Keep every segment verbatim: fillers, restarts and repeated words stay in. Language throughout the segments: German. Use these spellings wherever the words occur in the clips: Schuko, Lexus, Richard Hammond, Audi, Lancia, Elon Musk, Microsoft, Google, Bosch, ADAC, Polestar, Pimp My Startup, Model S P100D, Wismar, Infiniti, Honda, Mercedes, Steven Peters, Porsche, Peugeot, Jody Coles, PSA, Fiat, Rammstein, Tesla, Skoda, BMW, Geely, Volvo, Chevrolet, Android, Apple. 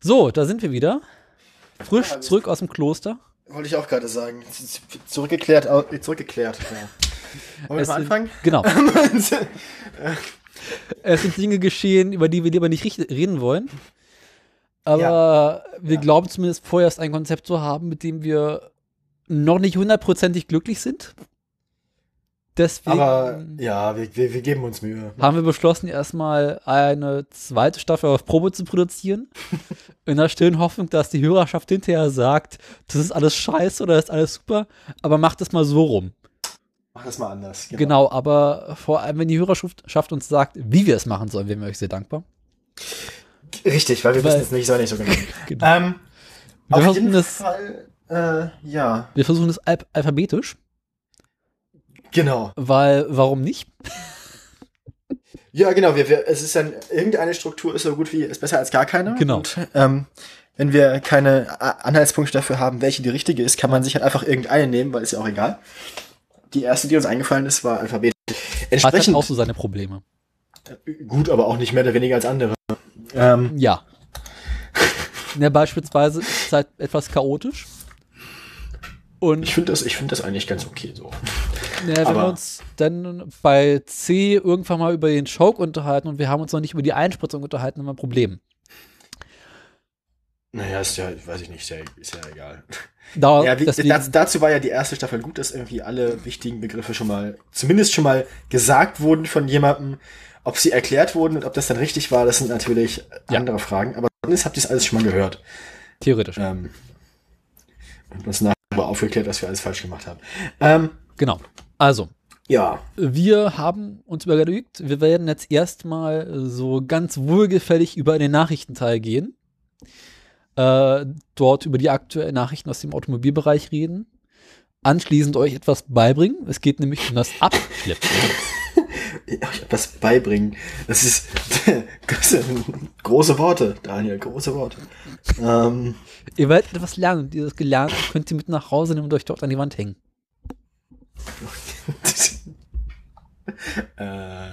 So, da sind wir wieder. Frisch ja, zurück aus dem Kloster. Wollte ich auch gerade sagen. Zurückgeklärt. Zurückgeklärt. Ja. Wollen wir mal anfangen? Genau. Es sind Dinge geschehen, über die wir lieber nicht reden wollen. Aber ja. wir ja. glauben zumindest vorerst ein Konzept zu haben, mit dem wir noch nicht hundertprozentig glücklich sind. Deswegen Aber ja, wir, wir, wir geben uns Mühe. Haben wir beschlossen, erstmal eine zweite Staffel auf Probe zu produzieren. In der stillen Hoffnung, dass die Hörerschaft hinterher sagt, das ist alles scheiße oder das ist alles super, aber macht das mal so rum. Macht das mal anders. Genau, genau, aber vor allem, wenn die Hörerschaft uns sagt, wie wir es machen sollen, wären wir euch sehr dankbar. Richtig, weil wir weil, wissen es nicht so, nicht so genau. genau. Ähm, wir auf jeden das, Fall, äh, ja. Wir versuchen es alp- alphabetisch. Genau. Weil, warum nicht? Ja, genau. Wir, wir, es ist dann, irgendeine Struktur ist so gut wie, ist besser als gar keine. Genau. Und ähm, wenn wir keine Anhaltspunkte dafür haben, welche die richtige ist, kann man sich halt einfach irgendeine nehmen, weil ist ja auch egal. Die erste, die uns eingefallen ist, war alphabetisch. Entsprechend hat halt auch so seine Probleme. Gut, aber auch nicht mehr oder weniger als andere. Ähm, ja. Ja, beispielsweise ist es halt etwas chaotisch. Und ich finde das, ich find das eigentlich ganz okay so. Naja, wenn wir uns dann bei C irgendwann mal über den Choke unterhalten und wir haben uns noch nicht über die Einspritzung unterhalten, haben wir ein Problem. Naja, ist ja, weiß ich nicht, ist ja egal. Da, ja, wie, das, dazu war ja die erste Staffel gut, dass irgendwie alle wichtigen Begriffe schon mal, zumindest schon mal gesagt wurden von jemandem. Ob sie erklärt wurden und ob das dann richtig war, das sind natürlich ja. andere Fragen. Aber zumindest habt ihr es alles schon mal gehört. Theoretisch. Ähm, und uns nachher aufgeklärt, dass wir alles falsch gemacht haben. Ähm, genau. Also, ja. wir haben uns überlegt, wir werden jetzt erstmal so ganz wohlgefällig über den Nachrichtenteil gehen. Äh, dort über die aktuellen Nachrichten aus dem Automobilbereich reden. Anschließend euch etwas beibringen. Es geht nämlich um das Abschleppen. Euch etwas beibringen. Das ist das sind große Worte, Daniel, große Worte. Ähm, ihr werdet etwas lernen und dieses Gelernte könnt ihr mit nach Hause nehmen und euch dort an die Wand hängen. äh,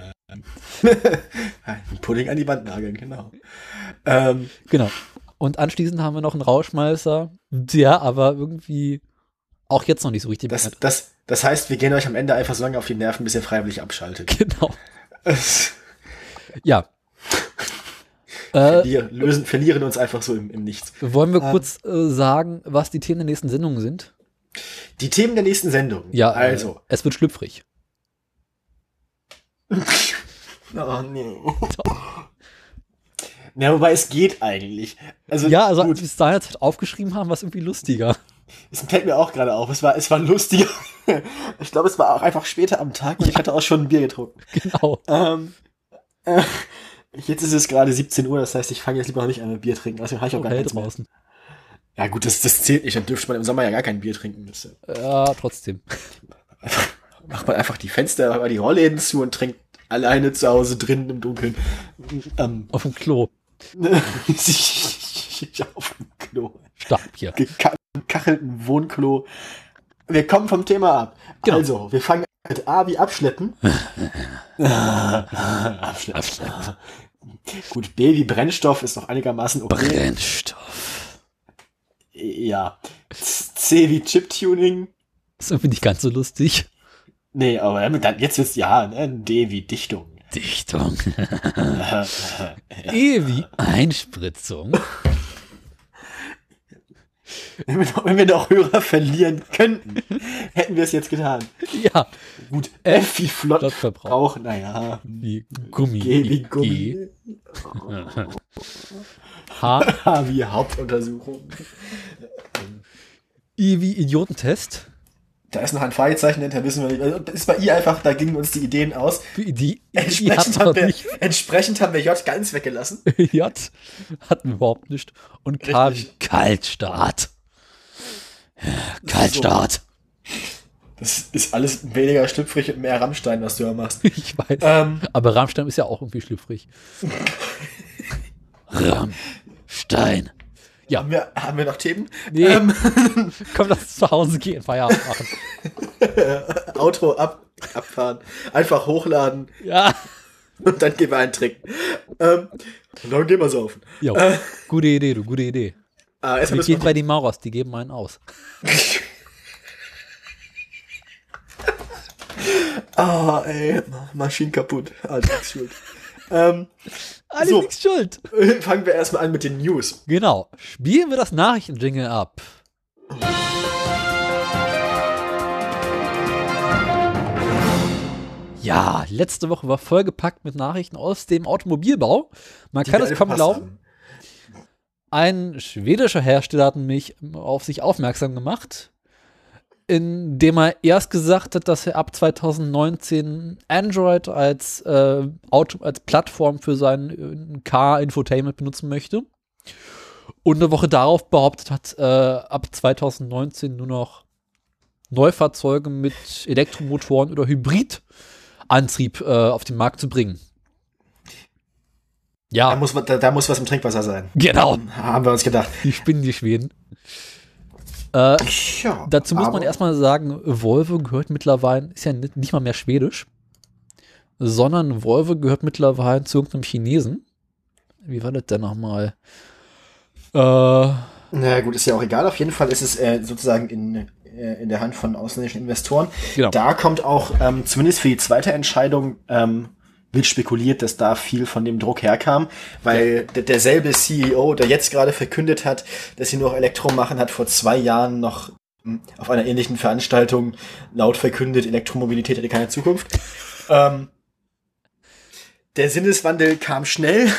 Pudding an die Wand nageln, genau. Ähm, genau. Und anschließend haben wir noch einen Rauschmeißer, der aber irgendwie auch jetzt noch nicht so richtig das, das, das heißt, wir gehen euch am Ende einfach so lange auf die Nerven, bis ihr freiwillig abschaltet. Genau. ja. Verlier, lösen, verlieren uns einfach so im, im Nichts. Wollen wir ähm, kurz äh, sagen, was die Themen der nächsten Sendung sind? Die Themen der nächsten Sendung. Ja, also. Äh, es wird schlüpfrig. oh, nee. Na, wobei es geht eigentlich. Also, ja, also gut. Bis dahin halt aufgeschrieben haben, war es irgendwie lustiger. Es fällt mir auch gerade auf. Es war, es war lustiger. Ich glaube, es war auch einfach später am Tag und ja. ich hatte auch schon ein Bier getrunken. Genau. Ähm, äh, jetzt ist es gerade siebzehn Uhr, das heißt, ich fange jetzt lieber noch nicht an mit Bier trinken. Also habe ich auch okay, gar nichts draußen. Mehr. Ja gut, das, das zählt nicht, dann dürfte man im Sommer ja gar kein Bier trinken müssen. Ja, trotzdem. Macht man einfach die Fenster, mal die Rollläden zu und trinkt alleine zu Hause drinnen im Dunkeln. Ähm, auf dem Klo. auf dem Klo. Starkbier. Gekachelten Wohnklo. Wir kommen vom Thema ab. Genau. Also, wir fangen mit A wie abschleppen. abschleppen. abschleppen. Gut, B wie Brennstoff ist noch einigermaßen okay. Brennstoff. Ja, C wie Chiptuning. Das ist irgendwie nicht ganz so lustig. Nee, aber dann, jetzt wird's ja, ne? D wie Dichtung. Dichtung. E wie Einspritzung. Wenn wir, noch, wenn wir noch Hörer verlieren könnten, hätten wir es jetzt getan. Ja. Gut, F wie Flottverbrauch. Naja. Wie Gummi. G wie Gummi. H. H wie Hauptuntersuchung. I wie Idiotentest. da ist noch ein Fragezeichen hinter, wissen wir nicht. Also, das ist bei I einfach, da gingen uns die Ideen aus. Die, die entsprechend, haben wir, entsprechend haben wir J ganz weggelassen. J hatten wir überhaupt nicht. Und kam Kaltstart. Kaltstart. Das ist alles weniger schlüpfrig und mehr Rammstein, was du da machst. Ich weiß. Ähm, aber Rammstein ist ja auch irgendwie schlüpfrig. Rammstein. Ja. Haben wir, haben wir noch Themen? Nee. Ähm. Komm, lass uns zu Hause gehen, Feierabend machen. Auto ab, abfahren. Einfach hochladen. Ja. Und dann gehen wir einen trinken. Ähm, und dann gehen wir saufen. Jo. Äh. Gute Idee, du, gute Idee. Ah, wir gehen bei den Maurers, die geben einen aus. Ah, oh, ey. Maschinen kaputt. Alles ah, schuld. Ähm, Alles so. Nichts schuld. Fangen wir erstmal an mit den News. Genau. Spielen wir das Nachrichtenjingle ab. Ja, letzte Woche war vollgepackt mit Nachrichten aus dem Automobilbau. Man Die kann es kaum glauben. Haben. Ein schwedischer Hersteller hat mich auf sich aufmerksam gemacht, indem er erst gesagt hat, dass er ab zwanzig neunzehn Android als, äh, Auto, als Plattform für sein Car-Infotainment benutzen möchte. Und eine Woche darauf behauptet hat, äh, ab zwanzig neunzehn nur noch Neufahrzeuge mit Elektromotoren oder Hybridantrieb äh, auf den Markt zu bringen. Ja. Da muss, da, da muss was im Trinkwasser sein. Genau. Da haben wir uns gedacht. Die spinnen, die Schweden. Äh, ja, dazu muss man erstmal sagen, Volvo gehört mittlerweile, ist ja nicht, nicht mal mehr schwedisch, sondern Volvo gehört mittlerweile zu irgendeinem Chinesen. Wie war das denn nochmal? Äh, Na gut, ist ja auch egal. Auf jeden Fall ist es äh, sozusagen in, äh, in der Hand von ausländischen Investoren. Genau. Da kommt auch ähm, zumindest für die zweite Entscheidung ähm, wird spekuliert, dass da viel von dem Druck herkam, weil ja. derselbe C E O, der jetzt gerade verkündet hat, dass sie nur noch Elektro machen, hat vor zwei Jahren noch auf einer ähnlichen Veranstaltung laut verkündet, Elektromobilität hätte keine Zukunft. ähm, der Sinneswandel kam schnell.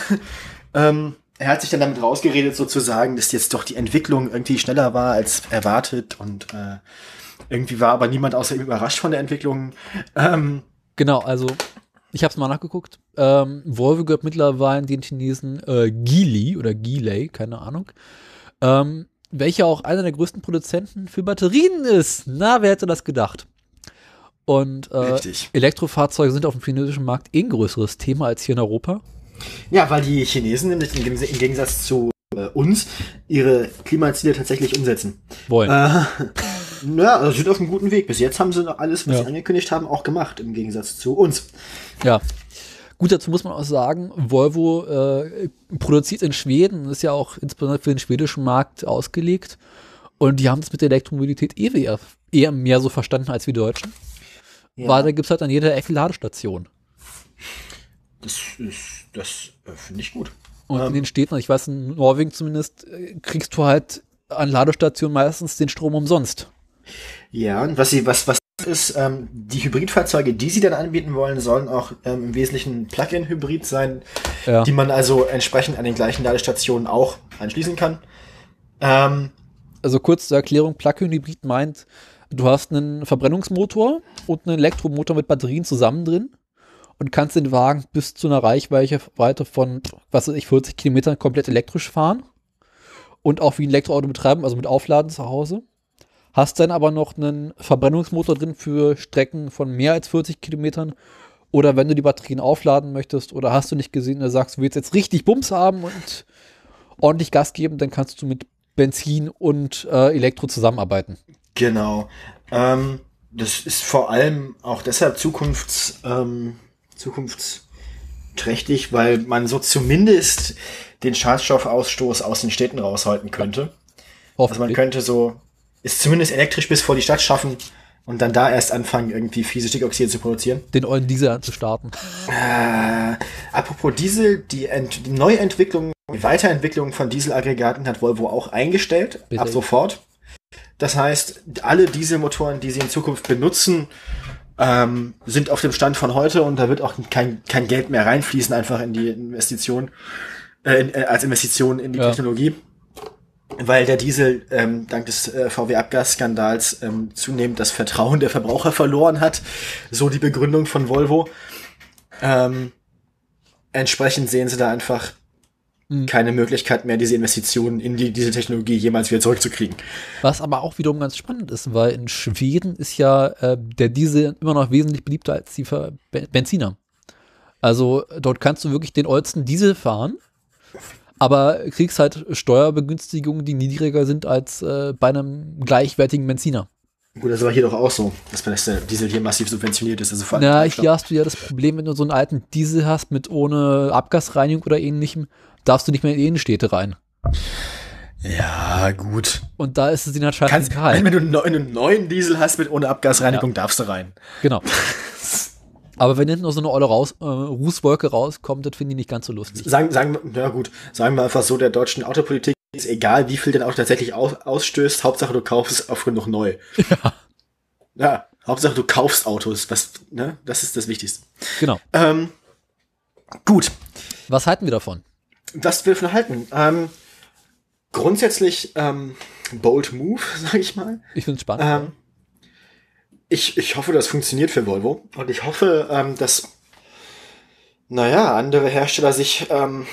ähm, er hat sich dann damit rausgeredet sozusagen, dass jetzt doch die Entwicklung irgendwie schneller war als erwartet und äh, irgendwie war aber niemand außer ihm überrascht von der Entwicklung. Ähm, genau, also ich habe es mal nachgeguckt. Ähm, Volvo gehört mittlerweile den Chinesen äh, Geely oder Geely, keine Ahnung, ähm, welcher auch einer der größten Produzenten für Batterien ist. Na, wer hätte das gedacht? Und äh, Elektrofahrzeuge sind auf dem chinesischen Markt eh ein größeres Thema als hier in Europa. Ja, weil die Chinesen nämlich im Gegensatz zu äh, uns ihre Klimaziele tatsächlich umsetzen. Wollen. Äh, Ja, also sind auf einem guten Weg. Bis jetzt haben sie alles, was ja. sie angekündigt haben, auch gemacht, im Gegensatz zu uns. Ja. Gut, dazu muss man auch sagen, Volvo äh, produziert in Schweden, ist ja auch insbesondere für den schwedischen Markt ausgelegt. Und die haben es mit der Elektromobilität eher, eher mehr so verstanden als wir Deutschen. Ja. Weil da gibt es halt an jeder Ecke Ladestationen. Das ist, das äh, finde ich gut. Und ähm. in den Städten, ich weiß, in Norwegen zumindest, äh, kriegst du halt an Ladestationen meistens den Strom umsonst. Ja, und was sie, was, was ist, ähm, die Hybridfahrzeuge, die sie dann anbieten wollen, sollen auch ähm, im Wesentlichen Plug-in-Hybrid sein, ja. die man also entsprechend an den gleichen Ladestationen auch anschließen kann. Ähm, also kurz zur Erklärung, Plug-in-Hybrid meint, du hast einen Verbrennungsmotor und einen Elektromotor mit Batterien zusammen drin und kannst den Wagen bis zu einer Reichweite von, was weiß ich, vierzig Kilometern komplett elektrisch fahren und auch wie ein Elektroauto betreiben, also mit Aufladen zu Hause. Hast dann aber noch einen Verbrennungsmotor drin für Strecken von mehr als vierzig Kilometern oder wenn du die Batterien aufladen möchtest oder hast du nicht gesehen, da sagst du, willst jetzt richtig Bums haben und ordentlich Gas geben, dann kannst du mit Benzin und äh, Elektro zusammenarbeiten. Genau. Ähm, das ist vor allem auch deshalb zukunfts, ähm, zukunftsträchtig, weil man so zumindest den Schadstoffausstoß aus den Städten raushalten könnte. Also man könnte so ist zumindest elektrisch bis vor die Stadt schaffen und dann da erst anfangen, irgendwie fiese Stickoxide zu produzieren. Den ollen Diesel anzustarten. Äh, apropos Diesel, die, Ent- die Neuentwicklung, die Weiterentwicklung von Dieselaggregaten hat Volvo auch eingestellt, Bitte. ab sofort. Das heißt, alle Dieselmotoren, die sie in Zukunft benutzen, ähm, sind auf dem Stand von heute und da wird auch kein, kein Geld mehr reinfließen, einfach in die Investition, äh, in, äh, als Investition in die ja. Technologie. weil der Diesel ähm, dank des äh, V W-Abgasskandals ähm, zunehmend das Vertrauen der Verbraucher verloren hat. So die Begründung von Volvo. Ähm, entsprechend sehen sie da einfach mhm. keine Möglichkeit mehr, diese Investitionen in die, diese Technologie jemals wieder zurückzukriegen. Was aber auch wiederum ganz spannend ist, weil in Schweden ist ja äh, der Diesel immer noch wesentlich beliebter als die Ver- Benziner. Also dort kannst du wirklich den oldsten Diesel fahren, aber kriegst halt Steuerbegünstigungen, die niedriger sind als äh, bei einem gleichwertigen Benziner. Gut, das war hier doch auch so, dass der Diesel hier massiv subventioniert ist. Also vor allem ja, hier hast du ja das Problem, wenn du so einen alten Diesel hast mit ohne Abgasreinigung oder ähnlichem, darfst du nicht mehr in Innenstädte rein. Ja, gut. Und da ist es in der Scheiße egal. Wenn du einen neuen, neuen Diesel hast mit ohne Abgasreinigung, ja. darfst du rein. Genau. Aber wenn hinten noch so eine olle raus, äh, Rußwolke rauskommt, das finde ich nicht ganz so lustig. Sagen, sagen, na gut, sagen wir einfach so, der deutschen Autopolitik ist egal, wie viel denn auch tatsächlich aus, ausstößt, Hauptsache du kaufst auf Grund noch neu. Ja. Ja, Hauptsache du kaufst Autos, was, ne, das ist das Wichtigste. Genau. Ähm, gut. Was halten wir davon? Was wir davon halten? Ähm, grundsätzlich ähm, bold move, sag ich mal. Ich finde es spannend. Ähm, Ich, ich hoffe, das funktioniert für Volvo. Und ich hoffe, ähm, dass, naja, andere Hersteller sich ähm,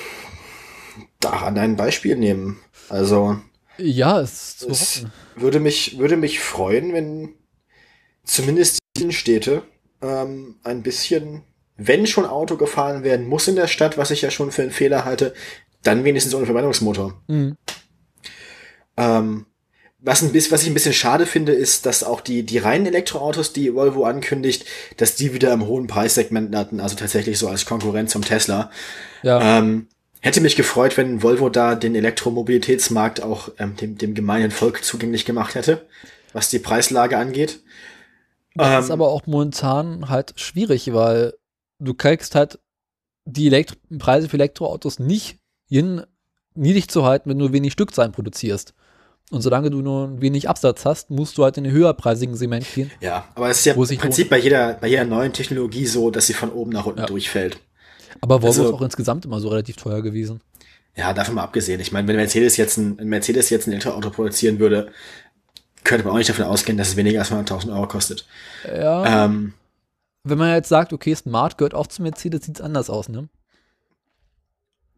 daran ein Beispiel nehmen. Also, ja, es, ist es zu würde mich würde mich freuen, wenn zumindest in Städte ähm, ein bisschen, wenn schon Auto gefahren werden muss in der Stadt, was ich ja schon für einen Fehler halte, dann wenigstens ohne Verbrennungsmotor. Mhm. Ähm, Was, ein bisschen, was ich ein bisschen schade finde, ist, dass auch die, die reinen Elektroautos, die Volvo ankündigt, dass die wieder im hohen Preissegment landen, also tatsächlich so als Konkurrent zum Tesla. Ja. Ähm, hätte mich gefreut, wenn Volvo da den Elektromobilitätsmarkt auch ähm, dem, dem gemeinen Volk zugänglich gemacht hätte, was die Preislage angeht. Das ähm, ist aber auch momentan halt schwierig, weil du kriegst halt die Elektro- Preise für Elektroautos nicht hin, niedrig zu halten, wenn du wenig Stückzahlen produzierst. Und solange du nur wenig Absatz hast, musst du halt in ein höherpreisigen Segment gehen. Ja, aber es ist ja im Prinzip bei jeder, bei jeder neuen Technologie so, dass sie von oben nach unten ja. durchfällt. Aber Volvo also, ist auch insgesamt immer so relativ teuer gewesen. Ja, davon mal abgesehen. Ich meine, wenn Mercedes jetzt ein, wenn Mercedes jetzt ein Elektroauto produzieren würde, könnte man auch nicht davon ausgehen, dass es weniger als hunderttausend Euro kostet. Ja. Ähm, wenn man jetzt sagt, okay, Smart gehört auch zu Mercedes, sieht es anders aus, ne?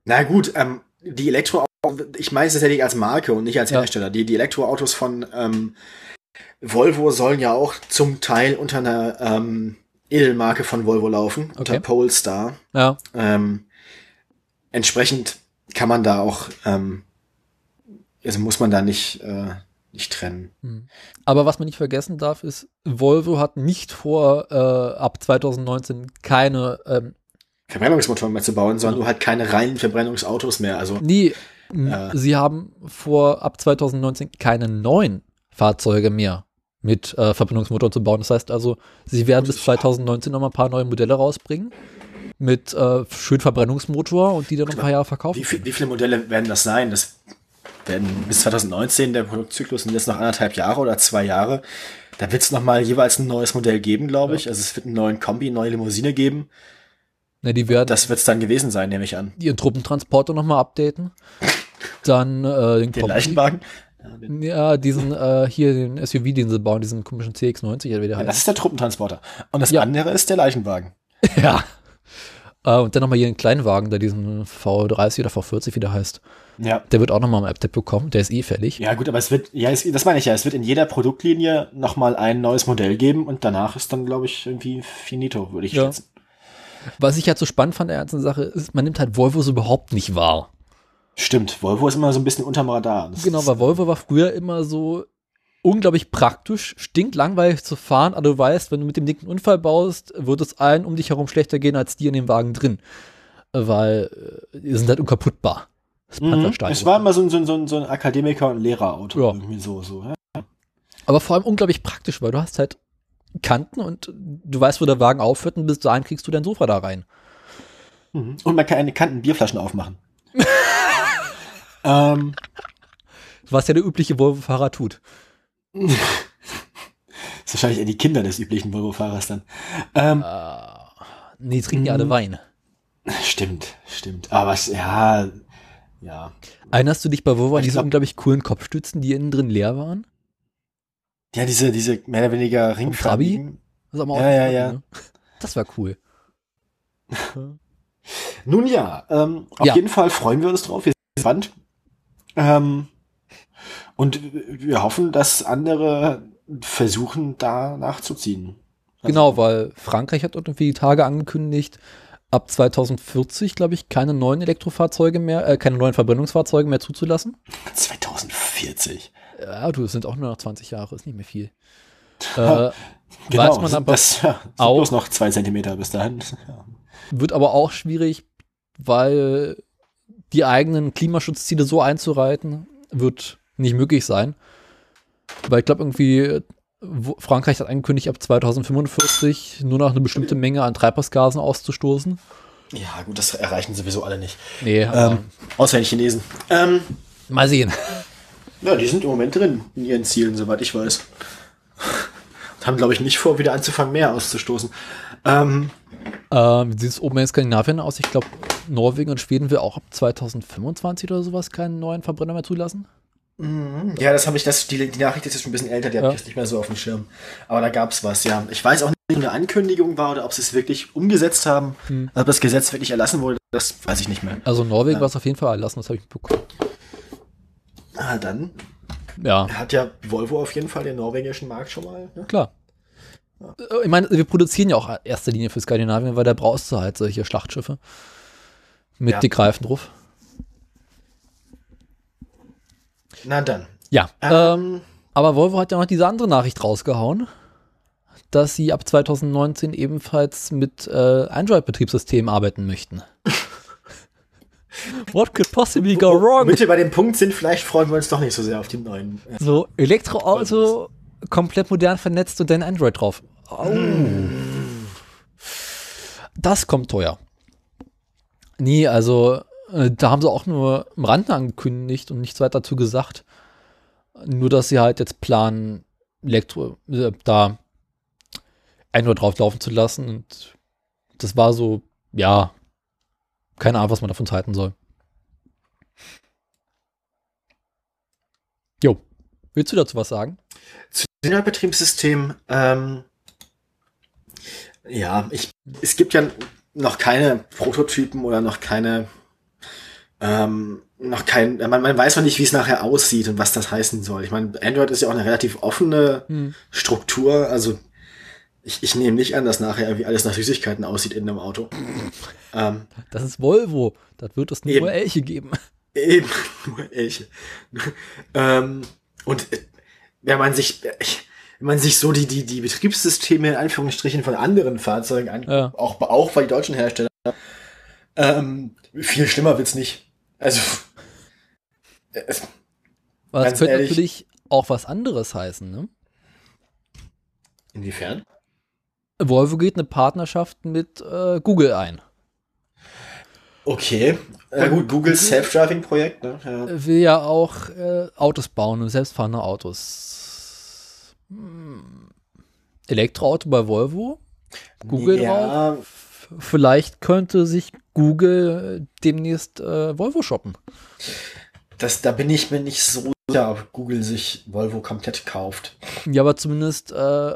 Na gut, ähm, die Elektroautos. Ich meine es tatsächlich als Marke und nicht als Hersteller. Ja. Die, die Elektroautos von ähm, Volvo sollen ja auch zum Teil unter einer ähm, Edelmarke von Volvo laufen, okay. unter Polestar. Ja. Ähm, entsprechend kann man da auch, ähm, also muss man da nicht, äh, nicht trennen. Aber was man nicht vergessen darf, ist, Volvo hat nicht vor, äh, ab zwanzig neunzehn keine ähm, Verbrennungsmotoren mehr zu bauen, sondern ja. nur halt keine reinen Verbrennungsautos mehr. Also nee. Sie haben vor, ab zwanzig neunzehn keine neuen Fahrzeuge mehr mit äh, Verbrennungsmotor zu bauen. Das heißt also, sie werden bis zwanzig neunzehn noch mal ein paar neue Modelle rausbringen mit äh, schön Verbrennungsmotor und die dann noch ein paar Jahre verkaufen. Wie, viel, wie viele Modelle werden das sein? Das werden bis zwanzig neunzehn, der Produktzyklus sind jetzt noch anderthalb Jahre oder zwei Jahre. Da wird es noch mal jeweils ein neues Modell geben, glaube ich. Ja. Also es wird einen neuen Kombi, eine neue Limousine geben. Na, die werden, das wird es dann gewesen sein, nehme ich an. Ihren Truppentransporter nochmal updaten. Dann äh, den, den Kombi- Leichenwagen? Ja, diesen äh, hier, den S U V, den sie bauen, diesen komischen C X neunzig. Oder wie der heißt. Ja, das ist der Truppentransporter. Und das ja. andere ist der Leichenwagen. Ja. Äh, und dann nochmal hier einen Kleinwagen, der diesen V dreißig oder V vierzig, wie der heißt. Ja. Der wird auch nochmal einen Update bekommen. Der ist eh fällig. Ja, gut, aber es wird, ja, es, das meine ich ja, es wird in jeder Produktlinie nochmal ein neues Modell geben und danach ist dann, glaube ich, irgendwie finito, würde ich ja. schätzen. Was ich halt so spannend fand der ganzen Sache ist, man nimmt halt Volvo so überhaupt nicht wahr. Stimmt, Volvo ist immer so ein bisschen unterm Radar. Das genau, weil Volvo war früher immer so unglaublich praktisch, stinklangweilig zu fahren, aber du weißt, wenn du mit dem dicken Unfall baust, wird es allen um dich herum schlechter gehen als dir in dem Wagen drin. Weil die sind halt unkaputtbar. Das mhm, es war immer so ein, so ein, so ein Akademiker- und Lehrerauto. Ja. Irgendwie so, so, ja. Aber vor allem unglaublich praktisch, weil du hast halt Kanten und du weißt, wo der Wagen aufhört und bis dahin kriegst du dein Sofa da rein. Und man kann eine Kanten Bierflaschen aufmachen. ähm, Was ja der übliche Volvo-Fahrer tut. Das ist wahrscheinlich eher die Kinder des üblichen Volvo-Fahrers dann. Ähm, uh, nee, trinken ja alle Wein. Stimmt, stimmt. Aber es, ja, ja. Erinnerst du dich bei Volvo an diese glaub, unglaublich coolen Kopfstützen, die innen drin leer waren? Ja, diese, diese mehr oder weniger ringförmigen. Ja, ja, ja. Ne? Das war cool. Nun ja, ähm, auf ja. jeden Fall freuen wir uns drauf. Wir sind gespannt. Ähm, und wir hoffen, dass andere versuchen, da nachzuziehen. Also, genau, weil Frankreich hat irgendwie die Tage angekündigt, ab zwanzig vierzig, glaube ich, keine neuen Elektrofahrzeuge mehr, äh, keine neuen Verbrennungsfahrzeuge mehr zuzulassen. zwanzig vierzig? Ja, du, es sind auch nur noch zwanzig Jahre, ist nicht mehr viel. äh, genau, weiß man aber das ja, sind auch, bloß noch zwei Zentimeter bis dahin. Ja. Wird aber auch schwierig, weil die eigenen Klimaschutzziele so einzureiten, wird nicht möglich sein. Weil ich glaube irgendwie, Frankreich hat angekündigt, ab zwanzig fünfundvierzig nur noch eine bestimmte Menge an Treibhausgasen auszustoßen. Ja gut, das erreichen sowieso alle nicht. Nee. Ähm, außer die Chinesen. Ähm, mal sehen. Ja, die sind im Moment drin in ihren Zielen, soweit ich weiß. Und haben, glaube ich, nicht vor, wieder anzufangen, mehr auszustoßen. Ähm, ähm, wie sieht es oben in Skandinavien aus? Ich glaube, Norwegen und Schweden will auch ab zwanzig fünfundzwanzig oder sowas keinen neuen Verbrenner mehr zulassen. Ja, das habe ich, das, die, die Nachricht ist jetzt schon ein bisschen älter, die habe ja. ich jetzt nicht mehr so auf dem Schirm. Aber da gab es was, ja. Ich weiß auch nicht, ob es eine Ankündigung war oder ob sie es wirklich umgesetzt haben. Hm. Ob das Gesetz wirklich erlassen wurde, das weiß ich nicht mehr. Also Norwegen ja. war es auf jeden Fall erlassen, das habe ich mitbekommen. Ah, dann ja. hat ja Volvo auf jeden Fall den norwegischen Markt schon mal. Ne? Klar. Ja. Ich meine, wir produzieren ja auch in erster Linie für Skandinavien, weil da brauchst du halt solche Schlachtschiffe mit ja. die Greifen drauf. Na dann. Ja, ähm, aber Volvo hat ja noch diese andere Nachricht rausgehauen, dass sie ab zwanzig neunzehn ebenfalls mit äh, Android-Betriebssystemen arbeiten möchten. What could possibly go wrong? Bitte bei dem Punkt sind, vielleicht freuen wir uns doch nicht so sehr auf die neuen. Äh, so, Elektroauto, komplett modern vernetzt und dann Android drauf. Oh. Das kommt teuer. Nee, also da haben sie auch nur am Rande angekündigt und nichts weiter dazu gesagt. Nur, dass sie halt jetzt planen, Elektro, äh, da Android drauf laufen zu lassen. Und das war so, ja, keine Ahnung, was man davon halten soll. Jo, willst du dazu was sagen? Zu dem Android-Betriebssystem, ähm, ja, ich, es gibt ja noch keine Prototypen oder noch keine Ähm, noch kein, man, man weiß noch nicht, wie es nachher aussieht und was das heißen soll. Ich meine, Android ist ja auch eine relativ offene hm. Struktur, also ich, ich nehme nicht an, dass nachher irgendwie alles nach Süßigkeiten aussieht in einem Auto. ähm, das ist Volvo, das wird es nur eben, Elche geben. Eben, nur Elche. ähm, und wenn man sich, wenn man sich so die, die, die Betriebssysteme in Anführungsstrichen von anderen Fahrzeugen anguckt, ja. auch, auch bei den deutschen Herstellern, ähm, viel schlimmer wird's nicht. Also, es könnte ehrlich, natürlich auch was anderes heißen, ne? Inwiefern? Volvo geht eine Partnerschaft mit äh, Google ein. Okay. Äh, gut, Googles Self-Driving-Projekt, ne? Ja. Will ja auch äh, Autos bauen, selbstfahrende Autos. Hm. Elektroauto bei Volvo? Google ja. drauf? Vielleicht könnte sich Google demnächst äh, Volvo shoppen. Das, da bin ich mir nicht so sicher, ob Google sich Volvo komplett kauft. Ja, aber zumindest äh,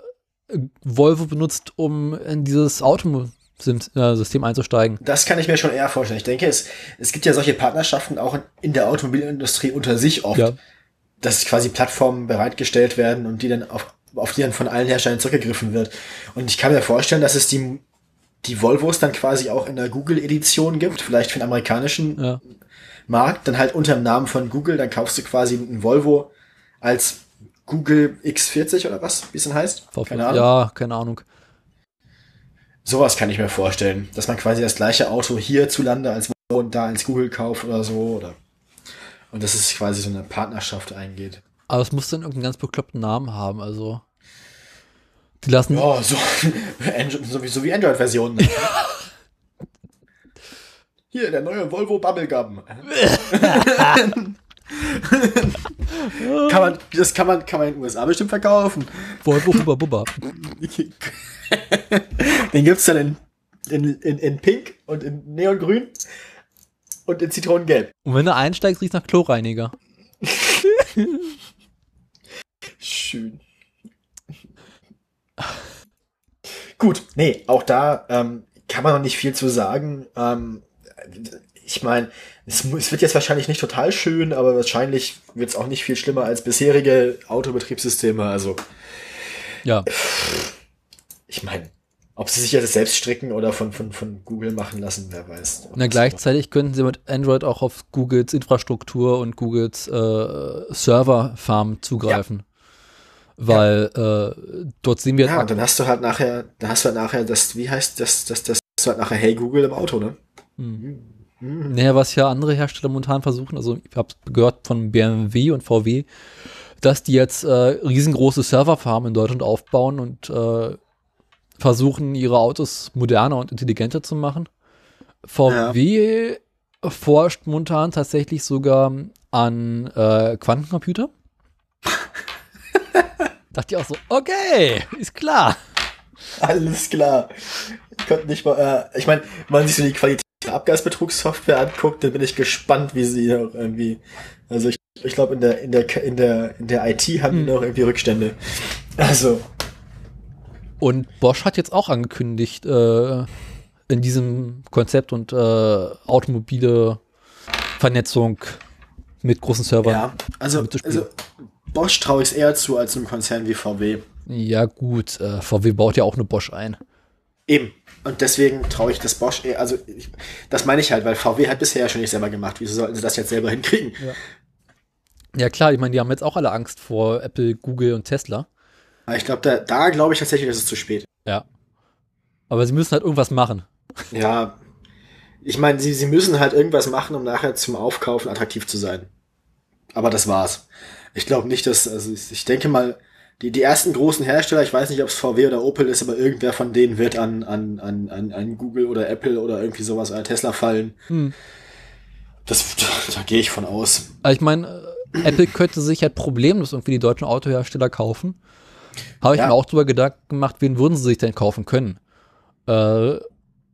Volvo benutzt, um in dieses Autosystem einzusteigen. Das kann ich mir schon eher vorstellen. Ich denke, es, es gibt ja solche Partnerschaften auch in, in der Automobilindustrie unter sich oft, ja. dass quasi Plattformen bereitgestellt werden und die dann auf, auf die dann von allen Herstellern zurückgegriffen wird. Und ich kann mir vorstellen, dass es die die Volvos dann quasi auch in der Google-Edition gibt, vielleicht für den amerikanischen ja. Markt, dann halt unter dem Namen von Google, dann kaufst du quasi einen Volvo als Google X vierzig oder was, wie es denn heißt? Vor keine Ahnung. Ja, keine Ahnung. Sowas kann ich mir vorstellen, dass man quasi das gleiche Auto hierzulande als Volvo und da als Google kauft oder so, oder und dass es quasi so eine Partnerschaft eingeht. Aber es muss dann irgendeinen ganz bekloppten Namen haben, also die lassen ja, so, so, wie, so wie Android-Versionen. Ne? Hier, der neue Volvo Bubblegum. kann man, das kann man, kann man in den U S A bestimmt verkaufen. Volvo Bubba Bubba. Den gibt's dann in, in, in, in Pink und in Neongrün. und in Zitronengelb. Und wenn du einsteigst, riecht es nach Kloreiniger. Schön. Gut, nee, auch da ähm, kann man noch nicht viel zu sagen. Ähm, ich meine, es, es wird jetzt wahrscheinlich nicht total schön, aber wahrscheinlich wird es auch nicht viel schlimmer als bisherige Autobetriebssysteme. Also, ja. Ich meine, ob sie sich jetzt selbst stricken oder von, von, von Google machen lassen, wer weiß. Na, gleichzeitig könnten sie mit Android auch auf Googles Infrastruktur und Googles äh, Serverfarm zugreifen. Ja. Weil ja. äh, dort sehen wir... Ja, und dann hast du halt nachher, dann hast du halt nachher das, wie heißt das, das, das, das halt nachher Hey Google im Auto, ne? Mhm. Mhm. Naja, was ja andere Hersteller momentan versuchen, also ich habe gehört von B M W und V W, dass die jetzt äh, riesengroße Serverfarmen in Deutschland aufbauen und äh, versuchen, ihre Autos moderner und intelligenter zu machen. V W ja. forscht momentan tatsächlich sogar an äh, Quantencomputer. Dachte ich auch so, okay, ist klar. Alles klar. Ich konnte nicht mal, äh, ich meine, wenn man sich so die Qualität der Abgasbetrugssoftware anguckt, dann bin ich gespannt, wie sie noch irgendwie, also ich, ich glaube, in der, in der, in der, in der I T haben die hm. noch irgendwie Rückstände. Also. Und Bosch hat jetzt auch angekündigt, äh, in diesem Konzept und äh, automobile Vernetzung mit großen Servern. Ja, also, also Bosch traue ich es eher zu als einem Konzern wie V W. Ja gut, äh, V W baut ja auch eine Bosch ein. Eben. Und deswegen traue ich das Bosch eher, also ich, das meine ich halt, weil V W hat bisher ja schon nicht selber gemacht. Wieso sollten sie das jetzt selber hinkriegen? Ja, ja klar, ich meine, die haben jetzt auch alle Angst vor Apple, Google und Tesla. Aber ich glaube, da, da glaube ich tatsächlich, dass es zu spät. Ja. Aber sie müssen halt irgendwas machen. Ja. Ich meine, sie, sie müssen halt irgendwas machen, um nachher zum Aufkaufen attraktiv zu sein. Aber das war's. Ich glaube nicht, dass, also ich denke mal, die, die ersten großen Hersteller, ich weiß nicht, ob es V W oder Opel ist, aber irgendwer von denen wird an, an, an, an, an Google oder Apple oder irgendwie sowas, an Tesla fallen. Hm. Das, da, da gehe ich von aus. Also ich meine, äh, Apple könnte sich halt problemlos irgendwie die deutschen Autohersteller kaufen. Habe ich ja. mir auch drüber Gedanken gemacht, wen würden sie sich denn kaufen können? Äh,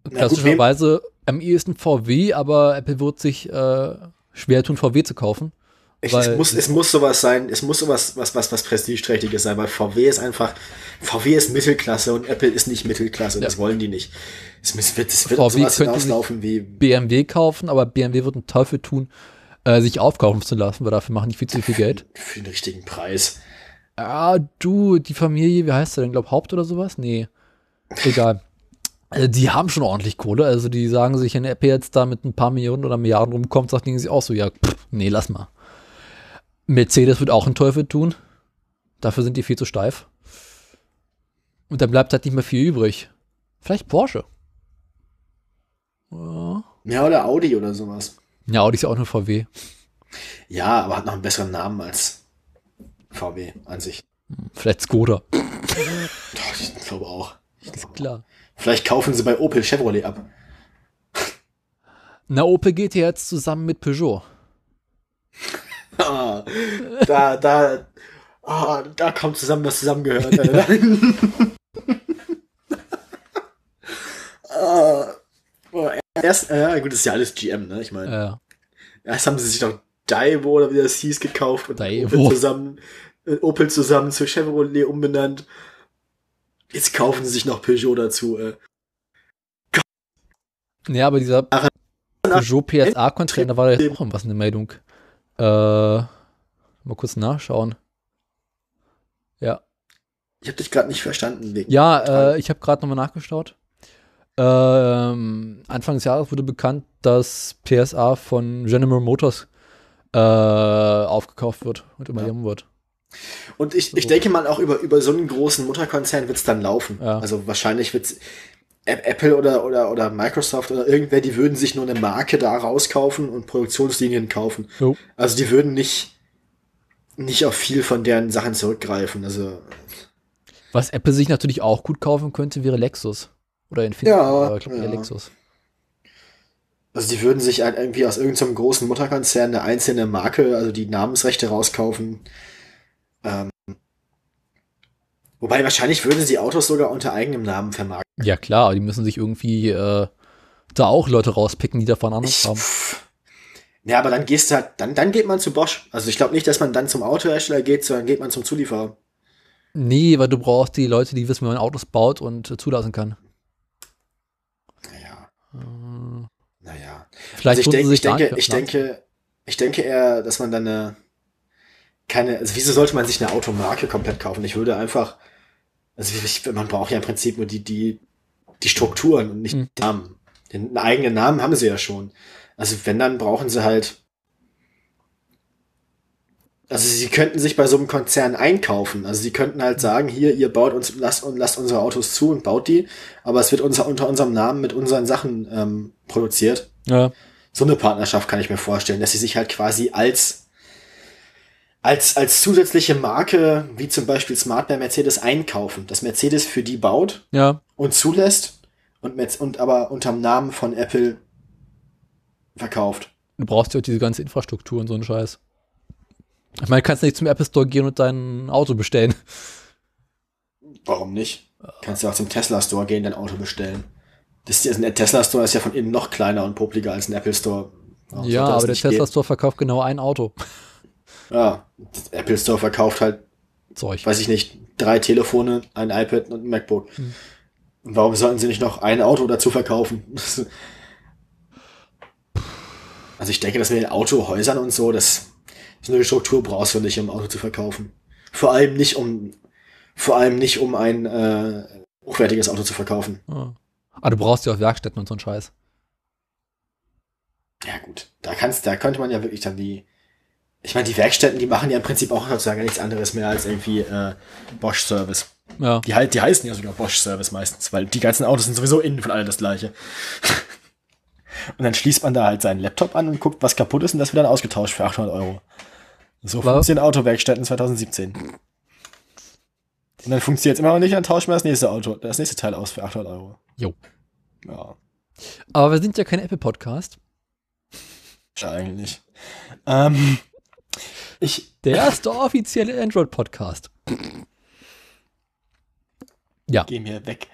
klassischerweise am ehesten V W, aber Apple wird sich äh, schwer tun, V W zu kaufen. Ich, es, muss, es muss sowas sein, es muss sowas was, was, was Prestigeträchtiges sein, weil V W ist einfach, V W ist Mittelklasse und Apple ist nicht Mittelklasse, ja. Das wollen die nicht. Es wird, es wird V W sowas hinauslaufen wie B M W kaufen, aber B M W wird einen Teufel tun, äh, sich aufkaufen zu lassen, weil dafür machen die viel zu viel Geld. Für den richtigen Preis. Ah, du, die Familie, wie heißt der denn, glaub Haupt oder sowas? Nee, egal. Also die haben schon ordentlich Kohle, also die sagen sich, wenn Apple jetzt da mit ein paar Millionen oder Milliarden rumkommt, sagt die sich auch so, ja, pff, nee, lass mal. Mercedes wird auch einen Teufel tun. Dafür sind die viel zu steif. Und dann bleibt halt nicht mehr viel übrig. Vielleicht Porsche. Ja, ja oder Audi oder sowas. Ja, Audi ist ja auch nur V W. Ja, aber hat noch einen besseren Namen als V W an sich. Vielleicht Skoda. Ich glaube auch. Ich glaub. Ist klar. Vielleicht kaufen sie bei Opel Chevrolet ab. Na, Opel geht ja jetzt zusammen mit Peugeot. Ah, da, da, ah, da kommt zusammen, was zusammengehört. Ja. ah, oh, erst, äh, gut, das ist ja alles G M, ne? Ich meine, ja. Erst haben sie sich doch Daiwo oder wie das hieß gekauft und Opel zusammen, Opel zusammen zu Chevrolet umbenannt. Jetzt kaufen sie sich noch Peugeot dazu. Äh. Ja, aber dieser Ach, Peugeot P S A-Konzern, da war da jetzt auch irgendwas in der Meldung. Äh, mal kurz nachschauen. Ja. Ich habe dich gerade nicht verstanden. Wegen ja, äh, ich habe gerade nochmal nachgeschaut. Ähm, Anfang des Jahres wurde bekannt, dass P S A von General Motors äh, aufgekauft wird und übernommen ja. wird. Und ich, ich denke mal, auch über, über so einen großen Mutterkonzern wird es dann laufen. Ja. Also wahrscheinlich wird es Apple oder, oder, oder Microsoft oder irgendwer, die würden sich nur eine Marke da rauskaufen und Produktionslinien kaufen. Jo. Also die würden nicht, nicht auf viel von deren Sachen zurückgreifen. Also was Apple sich natürlich auch gut kaufen könnte, wäre Lexus. Oder Infiniti. Ja, ich glaube, ja. Lexus. Also die würden sich halt irgendwie aus irgendeinem großen Mutterkonzern eine einzelne Marke, also die Namensrechte rauskaufen. Ähm. Wobei wahrscheinlich würden sie Autos sogar unter eigenem Namen vermarkten. Ja klar, die müssen sich irgendwie äh, da auch Leute rauspicken, die davon Ahnung haben. Ja, aber dann gehst du halt, dann, dann geht man zu Bosch. Also ich glaube nicht, dass man dann zum Autohersteller geht, sondern geht man zum Zulieferer. Nee, weil du brauchst die Leute, die wissen, wie man Autos baut und zulassen kann. Naja. Äh, naja. Vielleicht also ich, denk, sich ich, denke, ich, denke, ich denke eher, dass man dann eine, keine, also wieso sollte man sich eine Automarke komplett kaufen? Ich würde einfach, also ich, man braucht ja im Prinzip nur die, die, die Strukturen und nicht mhm. den Namen. Den eigenen Namen haben sie ja schon. Also wenn, dann brauchen sie halt, also sie könnten sich bei so einem Konzern einkaufen. Also sie könnten halt sagen, hier, ihr baut uns, lasst, lasst unsere Autos zu und baut die, aber es wird unser, unter unserem Namen mit unseren Sachen ähm, produziert. Ja. So eine Partnerschaft kann ich mir vorstellen, dass sie sich halt quasi als, als, als zusätzliche Marke, wie zum Beispiel Smart bei Mercedes, einkaufen. Dass Mercedes für die baut ja. und zulässt und, und aber unterm Namen von Apple verkauft. Du brauchst ja auch diese ganze Infrastruktur und so einen Scheiß. Ich meine, du kannst nicht zum Apple Store gehen und dein Auto bestellen. Warum nicht? Du kannst ja auch zum Tesla Store gehen und dein Auto bestellen. Das ist, der Tesla Store ist ja von innen noch kleiner und popliger als ein Apple Store. Warum ja, aber der Tesla gehen? Store verkauft genau ein Auto. Ja, der Apple Store verkauft halt, Zeug. Weiß ich nicht, drei Telefone, ein iPad und ein MacBook. Hm. Warum sollten sie nicht noch ein Auto dazu verkaufen? Also ich denke, dass mit den Autohäusern und so, das ist eine Struktur, brauchst du nicht, um ein Auto zu verkaufen. Vor allem nicht, um vor allem nicht, um ein äh, hochwertiges Auto zu verkaufen. Ah. Aber du brauchst ja auch Werkstätten und so einen Scheiß. Ja gut, da kannst, da könnte man ja wirklich dann die, ich meine, die Werkstätten, die machen ja im Prinzip auch sozusagen nichts anderes mehr als irgendwie äh, Bosch-Service. Ja. Die, halt, die heißen ja sogar Bosch-Service meistens, weil die ganzen Autos sind sowieso innen von allem das Gleiche. Und dann schließt man da halt seinen Laptop an und guckt, was kaputt ist, und das wird dann ausgetauscht für achthundert Euro. So funktionieren Autowerkstätten zwanzig siebzehn. Und dann funktioniert es immer noch nicht, dann tauschen wir das nächste Auto, das nächste Teil aus für achthundert Euro. Jo. Ja. Aber wir sind ja kein Apple-Podcast. Eigentlich. Ähm, ich, Der erste offizielle Android-Podcast. Ja. Geh mir weg.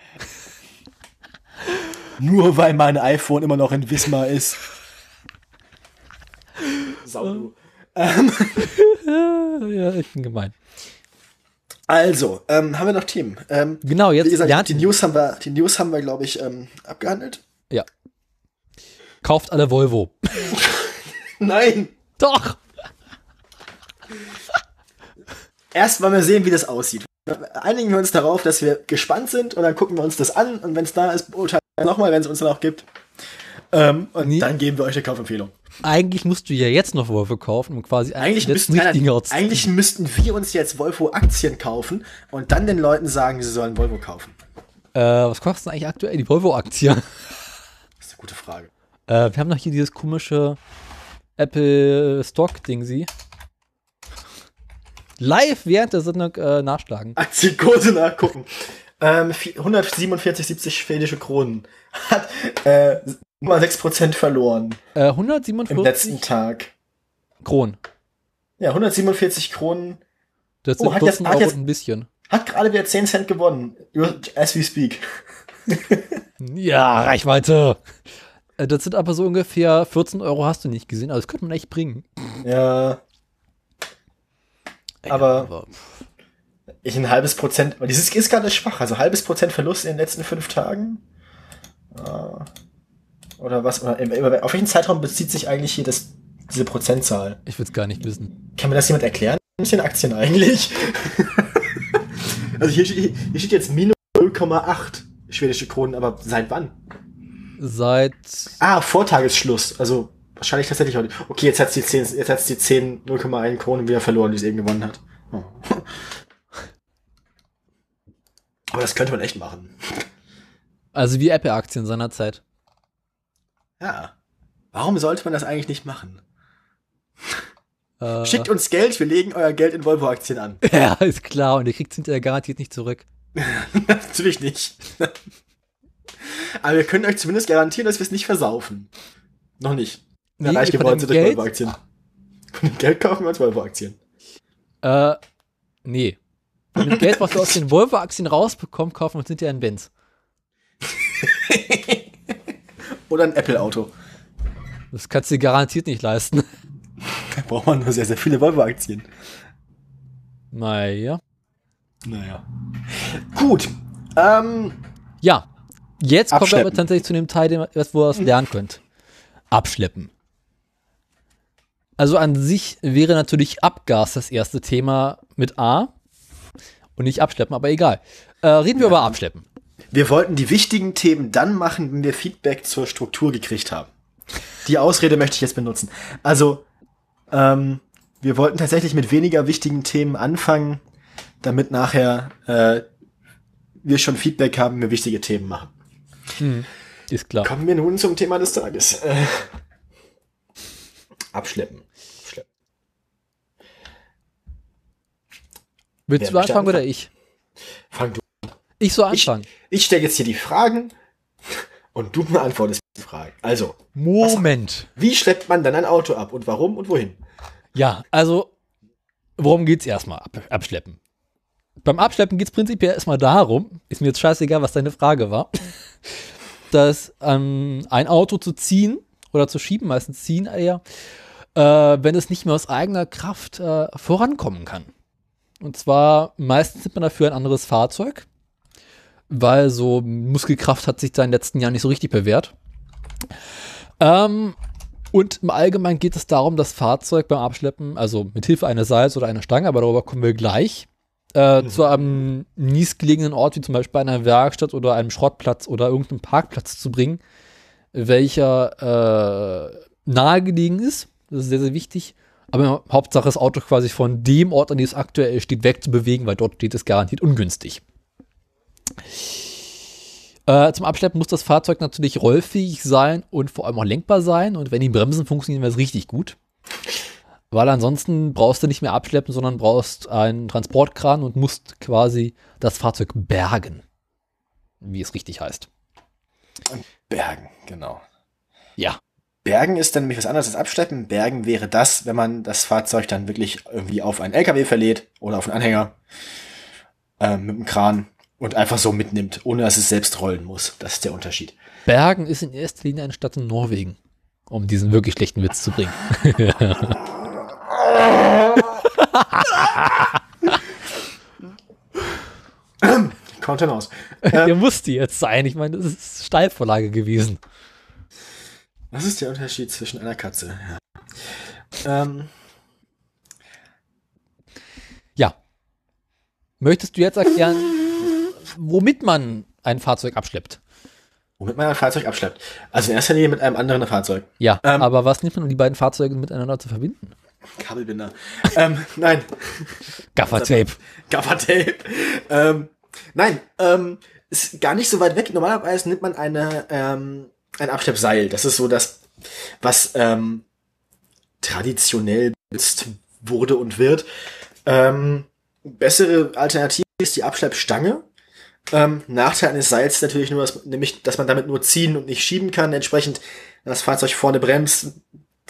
Nur weil mein iPhone immer noch in Wismar ist. Sau. Ähm. Ja, ich bin gemein. Also, ähm, haben wir noch Themen? Ähm, genau, jetzt. Wie gesagt, ja, die News haben wir, die News haben wir, glaube ich, ähm, abgehandelt. Ja. Kauft alle Volvo. Nein. Doch. Erst mal wir sehen, wie das aussieht. Einigen wir uns darauf, dass wir gespannt sind, und dann gucken wir uns das an, und wenn es da ist, beurteilen wir nochmal, wenn es uns dann auch gibt. Ähm, und nee. Dann geben wir euch eine Kaufempfehlung. Eigentlich musst du ja jetzt noch Volvo kaufen, um quasi eigentlich müssten, einer, eigentlich müssten wir uns jetzt Volvo-Aktien kaufen und dann den Leuten sagen, sie sollen Volvo kaufen. Äh, was kostet denn eigentlich aktuell die Volvo-Aktie? Das ist eine gute Frage. Äh, wir haben noch hier dieses komische Apple-Stock-Ding-Sie. Live während der Sendung äh, nachschlagen. Aktienkurse nachgucken. Ähm, hundertsiebenundvierzig Komma siebzig schwedische Kronen. Hat äh, null Komma sechs Prozent verloren. Äh, hundertsiebenundvierzig im letzten Tag. Kronen. Ja, hundertsiebenundvierzig Kronen. Das sind oh, hat, jetzt, hat jetzt, ein bisschen. Hat gerade wieder zehn Cent gewonnen. As we speak. Ja, Reichweite. Das sind aber so ungefähr vierzehn Euro, hast du nicht gesehen. Also das könnte man echt bringen. Ja. Ja, aber, aber ich ein halbes Prozent, weil dieses ist gerade schwach, also halbes Prozent Verlust in den letzten fünf Tagen. Oder was? Oder immer, auf welchen Zeitraum bezieht sich eigentlich hier das, diese Prozentzahl? Ich würde es gar nicht wissen. Kann mir das jemand erklären? Was sind Aktien eigentlich? Also hier, hier steht jetzt minus null Komma acht schwedische Kronen, aber seit wann? Seit. Ah, Vortagesschluss, also. Wahrscheinlich tatsächlich heute. Okay, jetzt hat es die zehn, jetzt hat's die zehn null Komma eins Kronen wieder verloren, die es eben gewonnen hat. Oh. Aber das könnte man echt machen. Also wie Apple-Aktien seinerzeit. Ja. Warum sollte man das eigentlich nicht machen? Äh. Schickt uns Geld, wir legen euer Geld in Volvo-Aktien an. Ja, ist klar. Und ihr kriegt es hinterher garantiert nicht zurück. Natürlich nicht. Aber wir können euch zumindest garantieren, dass wir es nicht versaufen. Noch nicht. Nee, reich geworden sind durch Volvo-Aktien. Von dem Geld kaufen wir uns Volvo-Aktien. Äh, nee. Mit dem Geld, was wir aus den Volvo-Aktien rausbekommen, kaufen wir uns hinterher einen Benz. Oder ein Apple-Auto. Das kannst du dir garantiert nicht leisten. Da braucht man nur sehr, sehr viele Volvo-Aktien. Naja. Naja. Gut. Ähm, ja. Jetzt kommen wir aber tatsächlich zu dem Teil, wo ihr es lernen könnt. Abschleppen. Also an sich wäre natürlich Abgas das erste Thema mit A. Und nicht abschleppen, aber egal. Äh, reden wir ja. über Abschleppen. Wir wollten die wichtigen Themen dann machen, wenn wir Feedback zur Struktur gekriegt haben. Die Ausrede möchte ich jetzt benutzen. Also, ähm, wir wollten tatsächlich mit weniger wichtigen Themen anfangen, damit nachher äh, wir schon Feedback haben, wir wichtige Themen machen. Hm, ist klar. Kommen wir nun zum Thema des Tages. Äh, abschleppen. Abschleppen. Willst du anfangen, anfangen oder ich? Fang du an. Ich so anfangen. Ich, ich stelle jetzt hier die Fragen und du beantwortest die Fragen. Also. Moment. Was, wie schleppt man dann ein Auto ab und warum und wohin? Ja, also, worum geht's erstmal? Ab, abschleppen. Beim Abschleppen geht's prinzipiell erstmal darum, ist mir jetzt scheißegal, was deine Frage war, dass ähm, ein Auto zu ziehen oder zu schieben, meistens ziehen eher, äh, wenn es nicht mehr aus eigener Kraft äh, vorankommen kann. Und zwar, meistens nimmt man dafür ein anderes Fahrzeug, weil so Muskelkraft hat sich da in den letzten Jahren nicht so richtig bewährt. Ähm, und im Allgemeinen geht es darum, das Fahrzeug beim Abschleppen, also mit Hilfe eines Seils oder einer Stange, aber darüber kommen wir gleich, Äh, mhm. zu einem nächstgelegenen Ort, wie zum Beispiel einer Werkstatt oder einem Schrottplatz oder irgendeinem Parkplatz zu bringen, welcher äh, nahegelegen ist. Das ist sehr, sehr wichtig. Aber Hauptsache das Auto quasi von dem Ort, an dem es aktuell steht, wegzubewegen, weil dort steht es garantiert ungünstig. Äh, zum Abschleppen muss das Fahrzeug natürlich rollfähig sein und vor allem auch lenkbar sein. Und wenn die Bremsen funktionieren, wäre es richtig gut. Weil ansonsten brauchst du nicht mehr abschleppen, sondern brauchst einen Transportkran und musst quasi das Fahrzeug bergen. Wie es richtig heißt. Bergen, genau. Ja. Bergen ist dann nämlich was anderes als Abschleppen. Bergen wäre das, wenn man das Fahrzeug dann wirklich irgendwie auf einen L K W verlädt oder auf einen Anhänger äh, mit einem Kran und einfach so mitnimmt, ohne dass es selbst rollen muss. Das ist der Unterschied. Bergen ist in erster Linie eine Stadt in Norwegen, um diesen wirklich schlechten Witz zu bringen. Kommt hinaus. Ähm, Der musste jetzt sein. Ich meine, das ist Steilvorlage gewesen. Was ist der Unterschied zwischen einer Katze? Ja. Ähm. ja. Möchtest du jetzt erklären, womit man ein Fahrzeug abschleppt? Womit man ein Fahrzeug abschleppt? Also in erster Linie mit einem anderen Fahrzeug. Ja, ähm, aber was nimmt man, um die beiden Fahrzeuge miteinander zu verbinden? Kabelbinder. ähm, nein. Gaffertape. Gaffertape. Ähm, nein, ähm, ist gar nicht so weit weg. Normalerweise nimmt man eine, ähm, ein Abschleppseil. Das ist so das, was ähm, traditionell benutzt wurde und wird. Ähm, bessere Alternative ist die Abschleppstange. Ähm, Nachteil eines Seils natürlich nur, dass, nämlich, dass man damit nur ziehen und nicht schieben kann. Entsprechend das Fahrzeug vorne bremst,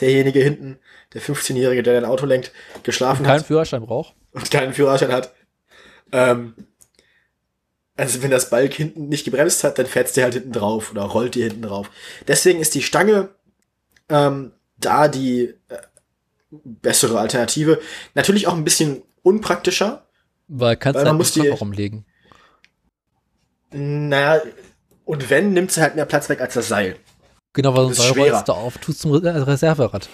derjenige hinten, der fünfzehnjährige, der dein Auto lenkt, geschlafen hat. Und keinen Führerschein braucht. Und keinen Führerschein hat. Ähm, also wenn das Balk hinten nicht gebremst hat, dann fährt's dir halt hinten drauf oder rollt dir hinten drauf. Deswegen ist die Stange ähm, da die äh, bessere Alternative. Natürlich auch ein bisschen unpraktischer. Weil kannst du halt nicht drauf rumlegen. Naja, und wenn, nimmt's halt mehr Platz weg als das Seil. Genau, weil sonst rollst du auf, tust zum Reserverad.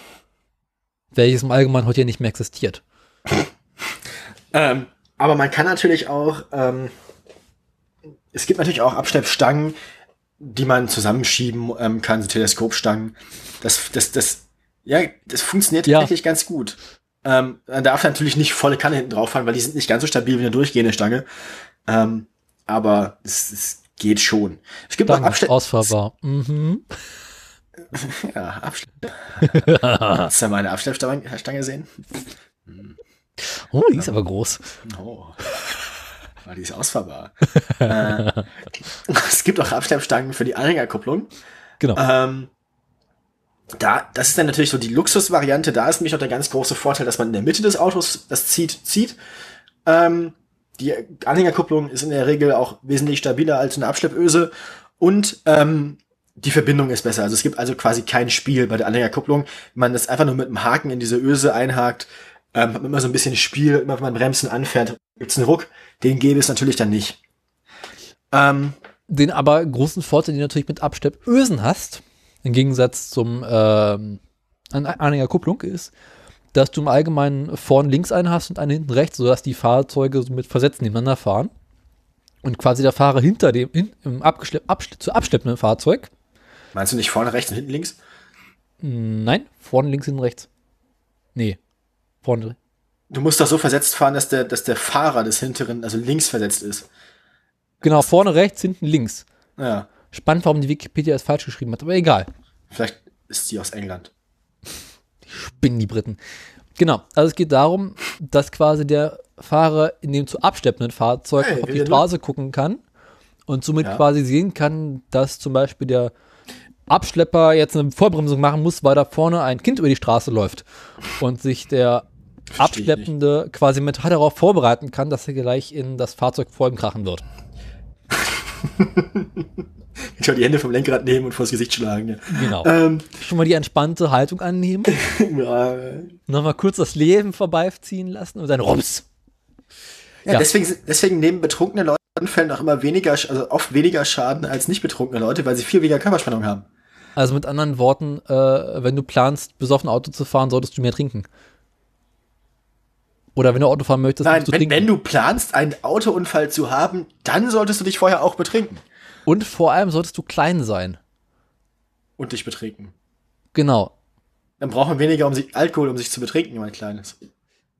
Welches im Allgemeinen heute ja nicht mehr existiert. ähm, aber man kann natürlich auch, ähm, es gibt natürlich auch Abschleppstangen, die man zusammenschieben ähm, kann, so Teleskopstangen. Das, das, das, ja, das funktioniert ja tatsächlich ganz gut. Ähm, man darf natürlich nicht volle Kanne hinten drauf fahren, weil die sind nicht ganz so stabil wie eine durchgehende Stange. Ähm, aber es ist geht schon. Es gibt auch Abschlepp. Ausfahrbar. Mhm. Ja, Abschlepp. Hast du meine Abschleppstange sehen? Oh, die ist aber groß. Oh. Aber die ist ausfahrbar. äh, es gibt auch Abschleppstangen für die Anhängerkupplung. Genau. Ähm, da, das ist dann natürlich so die Luxusvariante. Da ist nämlich noch der ganz große Vorteil, dass man in der Mitte des Autos das zieht, zieht. Ähm, Die Anhängerkupplung ist in der Regel auch wesentlich stabiler als eine Abschleppöse und ähm, Die Verbindung ist besser. Also es gibt also quasi kein Spiel bei der Anhängerkupplung. Man ist einfach nur mit dem Haken in diese Öse einhakt, ähm, hat immer so ein bisschen Spiel, immer wenn man Bremsen anfährt, gibt's einen Ruck. Den gäbe es natürlich dann nicht. Ähm, den aber großen Vorteil, den du natürlich mit Abschleppösen hast, im Gegensatz zum ähm, Anhängerkupplung, ist, dass du im Allgemeinen vorn links einen hast und einen hinten rechts, sodass die Fahrzeuge mit Versetzen nebeneinander fahren. Und quasi der Fahrer hinter dem, hin, im abgeschlepp, absch, zu abschleppenden Fahrzeug. Meinst du nicht vorne rechts und hinten links? Nein, vorne links, hinten rechts. Nee, vorne. Du musst doch so versetzt fahren, dass der, dass der Fahrer des hinteren, also links versetzt ist. Genau, vorne rechts, hinten links. Ja. Spannend, warum die Wikipedia das falsch geschrieben hat, aber egal. Vielleicht ist sie aus England. Die spinnen, die Briten. Genau, also es geht darum, dass quasi der Fahrer in dem zu abschleppenden Fahrzeug hey, auf die Straße du? gucken kann und somit ja. quasi sehen kann, dass zum Beispiel der Abschlepper jetzt eine Vollbremsung machen muss, weil da vorne ein Kind über die Straße läuft und sich der Versteh Abschleppende quasi mental darauf vorbereiten kann, dass er gleich in das Fahrzeug vor ihm krachen wird. Ich soll die Hände vom Lenkrad nehmen und vors Gesicht schlagen. Ja. Genau. Ähm, Schon mal die entspannte Haltung annehmen. Ja. Nochmal kurz das Leben vorbeiziehen lassen und dann rums. Ja, ja. Deswegen, deswegen nehmen betrunkene Leute in Unfällen auch immer weniger, also oft weniger Schaden als nicht betrunkene Leute, weil sie viel weniger Körperspannung haben. Also mit anderen Worten, äh, wenn du planst, besoffen Auto zu fahren, solltest du mehr trinken. Oder wenn du Auto fahren möchtest, Nein, musst du wenn, trinken. Wenn du planst, einen Autounfall zu haben, dann solltest du dich vorher auch betrinken. Und vor allem solltest du klein sein. Und dich betrinken. Genau. Dann braucht man weniger um sich, Alkohol, um sich zu betrinken, wenn man klein ist.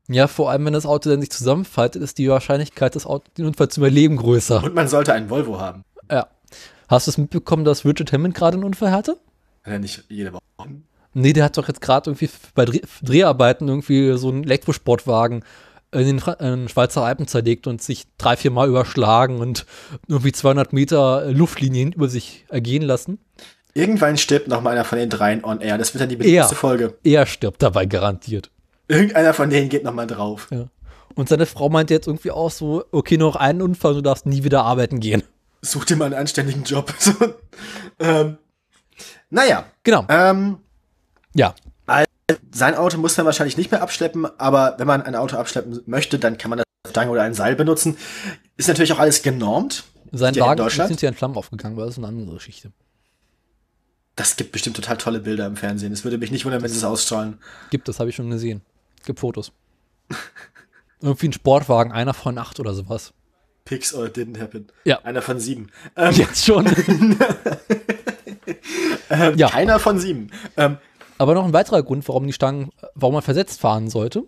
Ja, vor allem, wenn das Auto dann sich zusammenfaltet, ist die Wahrscheinlichkeit, das Auto, den Unfall zu überleben, größer. Und man sollte einen Volvo haben. Ja. Hast du es mitbekommen, dass Richard Hammond gerade einen Unfall hatte? Ja, nicht jede Woche. Nee, der hat doch jetzt gerade irgendwie bei Dreh- Dreharbeiten irgendwie so einen Elektrosportwagen in den, Fra- in den Schweizer Alpen zerlegt und sich drei, vier Mal überschlagen und irgendwie zweihundert Meter Luftlinien über sich ergehen lassen. Irgendwann stirbt noch mal einer von den dreien on air. Das wird dann die beliebteste Folge. Er stirbt dabei garantiert. Irgendeiner von denen geht noch mal drauf. Ja. Und seine Frau meinte jetzt irgendwie auch so, okay, nur noch einen Unfall, du darfst nie wieder arbeiten gehen. Such dir mal einen anständigen Job. So, ähm, naja. Genau. Ähm, ja. Sein Auto muss man wahrscheinlich nicht mehr abschleppen, aber wenn man ein Auto abschleppen möchte, dann kann man das Stange oder ein Seil benutzen. Ist natürlich auch alles genormt. Sein Wagen ist hinterher in Flammen aufgegangen, weil das ist eine andere Geschichte. Das gibt bestimmt total tolle Bilder im Fernsehen. Es würde mich nicht wundern, wenn sie es ausstrahlen. Gibt, das habe ich schon gesehen. Gibt Fotos. Irgendwie ein Sportwagen, einer von acht oder sowas. Pics or didn't happen. Ja. Einer von sieben. Ähm, Jetzt schon. ähm, ja. Keiner von sieben. Ähm, Aber noch ein weiterer Grund, warum die Stangen, warum man versetzt fahren sollte.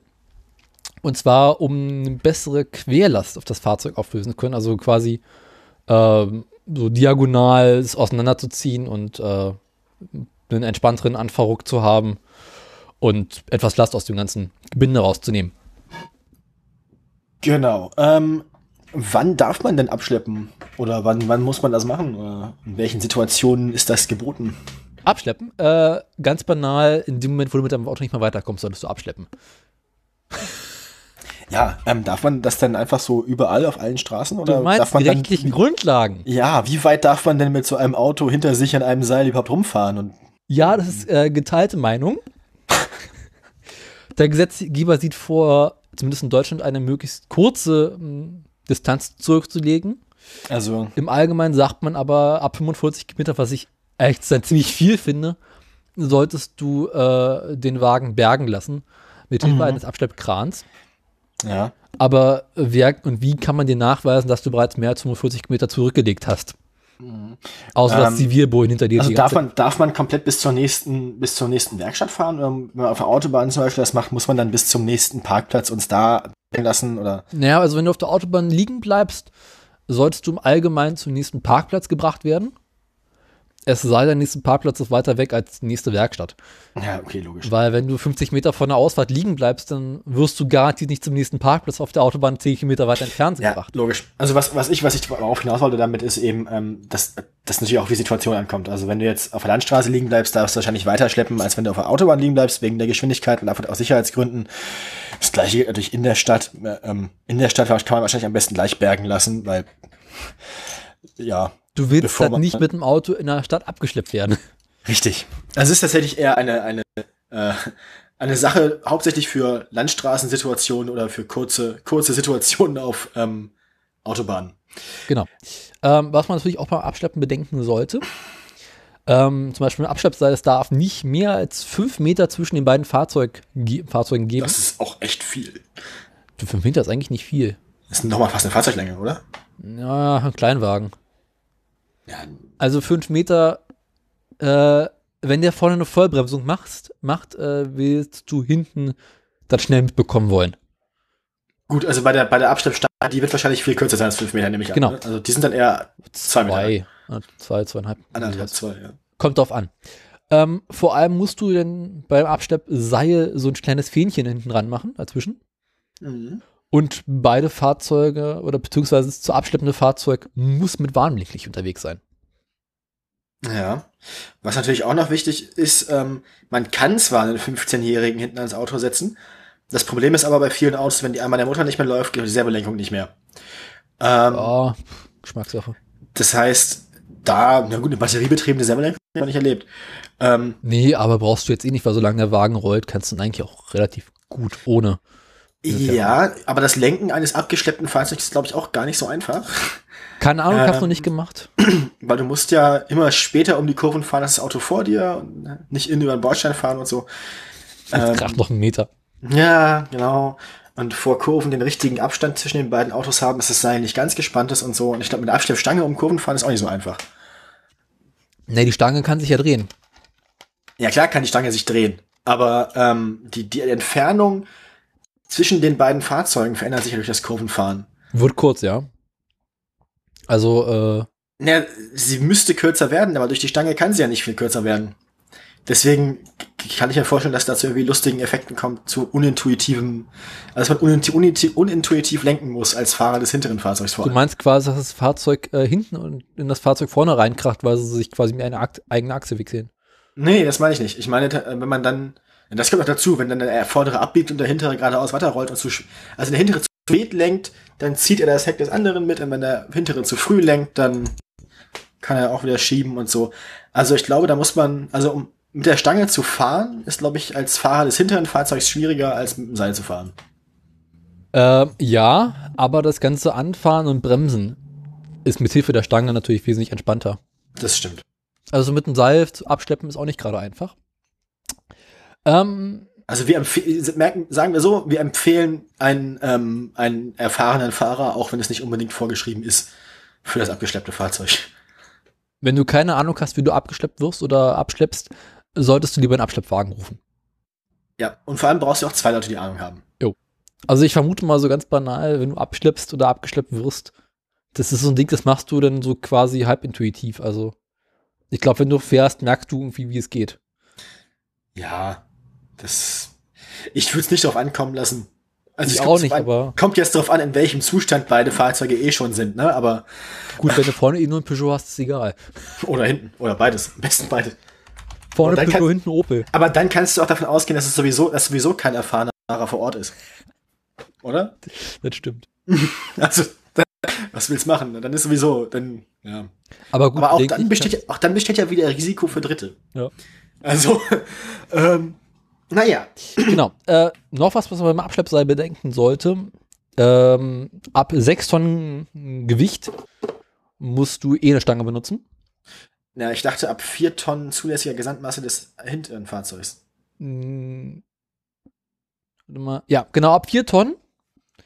Und zwar, um eine bessere Querlast auf das Fahrzeug auflösen zu können. Also quasi ähm, so diagonal es auseinanderzuziehen und äh, einen entspannteren Anfahrruck zu haben und etwas Last aus dem ganzen Gebinde rauszunehmen. Genau. Ähm, wann darf man denn abschleppen? Oder wann, wann muss man das machen? Oder in welchen Situationen ist das geboten? Abschleppen? Äh, ganz banal, in dem Moment, wo du mit deinem Auto nicht mehr weiterkommst, solltest du abschleppen. Ja, ähm, darf man das dann einfach so überall auf allen Straßen? Oder du meinst darf man die rechtlichen dann, Grundlagen? Ja, wie weit darf man denn mit so einem Auto hinter sich an einem Seil überhaupt rumfahren? Und ja, das ist äh, geteilte Meinung. Der Gesetzgeber sieht vor, zumindest in Deutschland, eine möglichst kurze mh, Distanz zurückzulegen. Also im Allgemeinen sagt man aber, ab fünfundvierzig Kilometer, was ich echt ziemlich viel finde, solltest du äh, den Wagen bergen lassen mit Hilfe mhm. eines Abschleppkrans. Ja. Aber wer und wie kann man dir nachweisen, dass du bereits mehr als fünfundvierzig Kilometer zurückgelegt hast? Mhm. Außer ähm, das Zivilbojen hinter dir. Also darf man, darf man komplett bis zur nächsten, bis zur nächsten Werkstatt fahren? Oder wenn man auf der Autobahn zum Beispiel das macht, muss man dann bis zum nächsten Parkplatz uns da bergen lassen? Oder? Naja, also wenn du auf der Autobahn liegen bleibst, solltest du im Allgemeinen zum nächsten Parkplatz gebracht werden. Es sei denn, der nächste Parkplatz ist weiter weg als die nächste Werkstatt. Ja, okay, logisch. Weil wenn du fünfzig Meter von der Ausfahrt liegen bleibst, dann wirst du garantiert nicht zum nächsten Parkplatz auf der Autobahn zehn Kilometer weiter entfernt ja, gebracht. Ja, logisch. Also was, was ich was ich darauf hinaus wollte damit ist eben, ähm, dass das natürlich auch auf die Situation ankommt. Also wenn du jetzt auf der Landstraße liegen bleibst, darfst du wahrscheinlich weiter schleppen, als wenn du auf der Autobahn liegen bleibst, wegen der Geschwindigkeit und einfach aus Sicherheitsgründen. Das Gleiche gilt natürlich in der Stadt. Ähm, in der Stadt kann man wahrscheinlich am besten gleich bergen lassen, weil ja, Du willst halt nicht mit dem Auto in der Stadt abgeschleppt werden. Richtig. Also es ist tatsächlich eher eine, eine, äh, eine Sache hauptsächlich für Landstraßensituationen oder für kurze, kurze Situationen auf ähm, Autobahnen. Genau. Ähm, was man natürlich auch beim Abschleppen bedenken sollte, ähm, zum Beispiel ein Abschleppseil, es darf nicht mehr als fünf Meter zwischen den beiden Fahrzeug, ge- Fahrzeugen geben. Das ist auch echt viel. Du, fünf Meter ist eigentlich nicht viel. Das ist nochmal fast eine Fahrzeuglänge, oder? Ja, ein Kleinwagen. Ja. Also fünf Meter, äh, wenn der vorne eine Vollbremsung macht, macht äh, willst du hinten das schnell mitbekommen wollen. Gut, also bei der, bei der Abschleppstange, die wird wahrscheinlich viel kürzer sein als fünf Meter, nehme ich genau. an. Genau. Ne? Also die sind dann eher zwei, zwei Meter. Lang. Zwei, zweieinhalb. Anderthalb, zwei, ja. Kommt drauf an. Ähm, vor allem musst du denn beim Abschleppseil so ein kleines Fähnchen hinten dran machen, dazwischen. Mhm. Und beide Fahrzeuge oder beziehungsweise das zu abschleppende Fahrzeug muss mit Warnblinklicht unterwegs sein. Ja. Was natürlich auch noch wichtig ist, ähm, man kann zwar einen fünfzehnjährigen hinten ans Auto setzen, das Problem ist aber bei vielen Autos, wenn die einmal der Motor nicht mehr läuft, geht die Servolenkung nicht mehr. Ähm, oh, Geschmackssache. Das heißt, da, na gut, eine batteriebetriebene Servolenkung habe ich noch nicht erlebt. Ähm, nee, aber brauchst du jetzt eh nicht, weil solange der Wagen rollt, kannst du ihn eigentlich auch relativ gut ohne. Ja, aber das Lenken eines abgeschleppten Fahrzeugs ist, glaube ich, auch gar nicht so einfach. Keine Ahnung, ähm, hast du nicht gemacht. Weil du musst ja immer später um die Kurven fahren als das Auto vor dir und nicht innen über den Bordstein fahren und so. Das ähm, kracht noch einen Meter. Ja, genau. Und vor Kurven den richtigen Abstand zwischen den beiden Autos haben, dass das Seil nicht ganz gespannt ist und so. Und ich glaube, mit der Abschleppstange um Kurven fahren ist auch nicht so einfach. Nee, die Stange kann sich ja drehen. Ja, klar kann die Stange sich drehen. Aber ähm, die, die Entfernung zwischen den beiden Fahrzeugen verändert sich ja durch das Kurvenfahren. Wird kurz, ja. Also, äh... Naja, sie müsste kürzer werden, aber durch die Stange kann sie ja nicht viel kürzer werden. Deswegen kann ich mir vorstellen, dass da zu irgendwie lustigen Effekten kommt, zu unintuitivem, also dass man unintuitiv, unintuitiv lenken muss als Fahrer des hinteren Fahrzeugs vor allem. Du meinst quasi, dass das Fahrzeug äh, hinten und in das Fahrzeug vorne reinkracht, weil sie sich quasi mit einer Akt- eigenen Achse wechseln? Nee, das meine ich nicht. Ich meine, wenn man dann... Das kommt auch dazu, wenn dann der vordere abbiegt und der hintere geradeaus weiterrollt und zu sch- also der hintere zu spät lenkt, dann zieht er das Heck des anderen mit, und wenn der hintere zu früh lenkt, dann kann er auch wieder schieben und so. Also ich glaube, da muss man, also um mit der Stange zu fahren, ist, glaube ich, als Fahrer des hinteren Fahrzeugs schwieriger, als mit dem Seil zu fahren. Äh, ja, aber das ganze Anfahren und Bremsen ist mit Hilfe der Stange natürlich wesentlich entspannter. Das stimmt. Also mit dem Seil zu abschleppen ist auch nicht gerade einfach. Um, also wir empf- merken, sagen wir so, wir empfehlen einen, ähm, einen erfahrenen Fahrer, auch wenn es nicht unbedingt vorgeschrieben ist, für das abgeschleppte Fahrzeug. Wenn du keine Ahnung hast, wie du abgeschleppt wirst oder abschleppst, solltest du lieber einen Abschleppwagen rufen. Ja, und vor allem brauchst du auch zwei Leute, die Ahnung haben. Jo. Also ich vermute mal so ganz banal, wenn du abschleppst oder abgeschleppt wirst, das ist so ein Ding, das machst du dann so quasi halb intuitiv. Also ich glaube, wenn du fährst, merkst du irgendwie, wie es geht. Ja, das, ich würde es nicht drauf ankommen lassen. Also ich auch nicht, an, aber kommt jetzt drauf an, in welchem Zustand beide Fahrzeuge eh schon sind, ne? Aber gut, wenn du vorne eh nur ein Peugeot hast, ist egal. Oder hinten, oder beides, am besten beides. Vorne Peugeot, kann, hinten Opel. Aber dann kannst du auch davon ausgehen, dass es sowieso, dass sowieso kein erfahrener Fahrer vor Ort ist, oder? Das stimmt. Also dann, was willst du machen? Dann ist sowieso, dann ja. Aber gut, aber auch dann besteht, auch dann besteht ja wieder Risiko für Dritte. Ja. Also, ähm, naja. Genau. Äh, noch was, was man beim Abschleppseil bedenken sollte. Ähm, ab sechs Tonnen Gewicht musst du eh eine Stange benutzen. Na, ich dachte ab vier Tonnen zulässiger Gesamtmasse des hinteren Fahrzeugs. Hm. Warte mal. Ja, genau, ab vier Tonnen.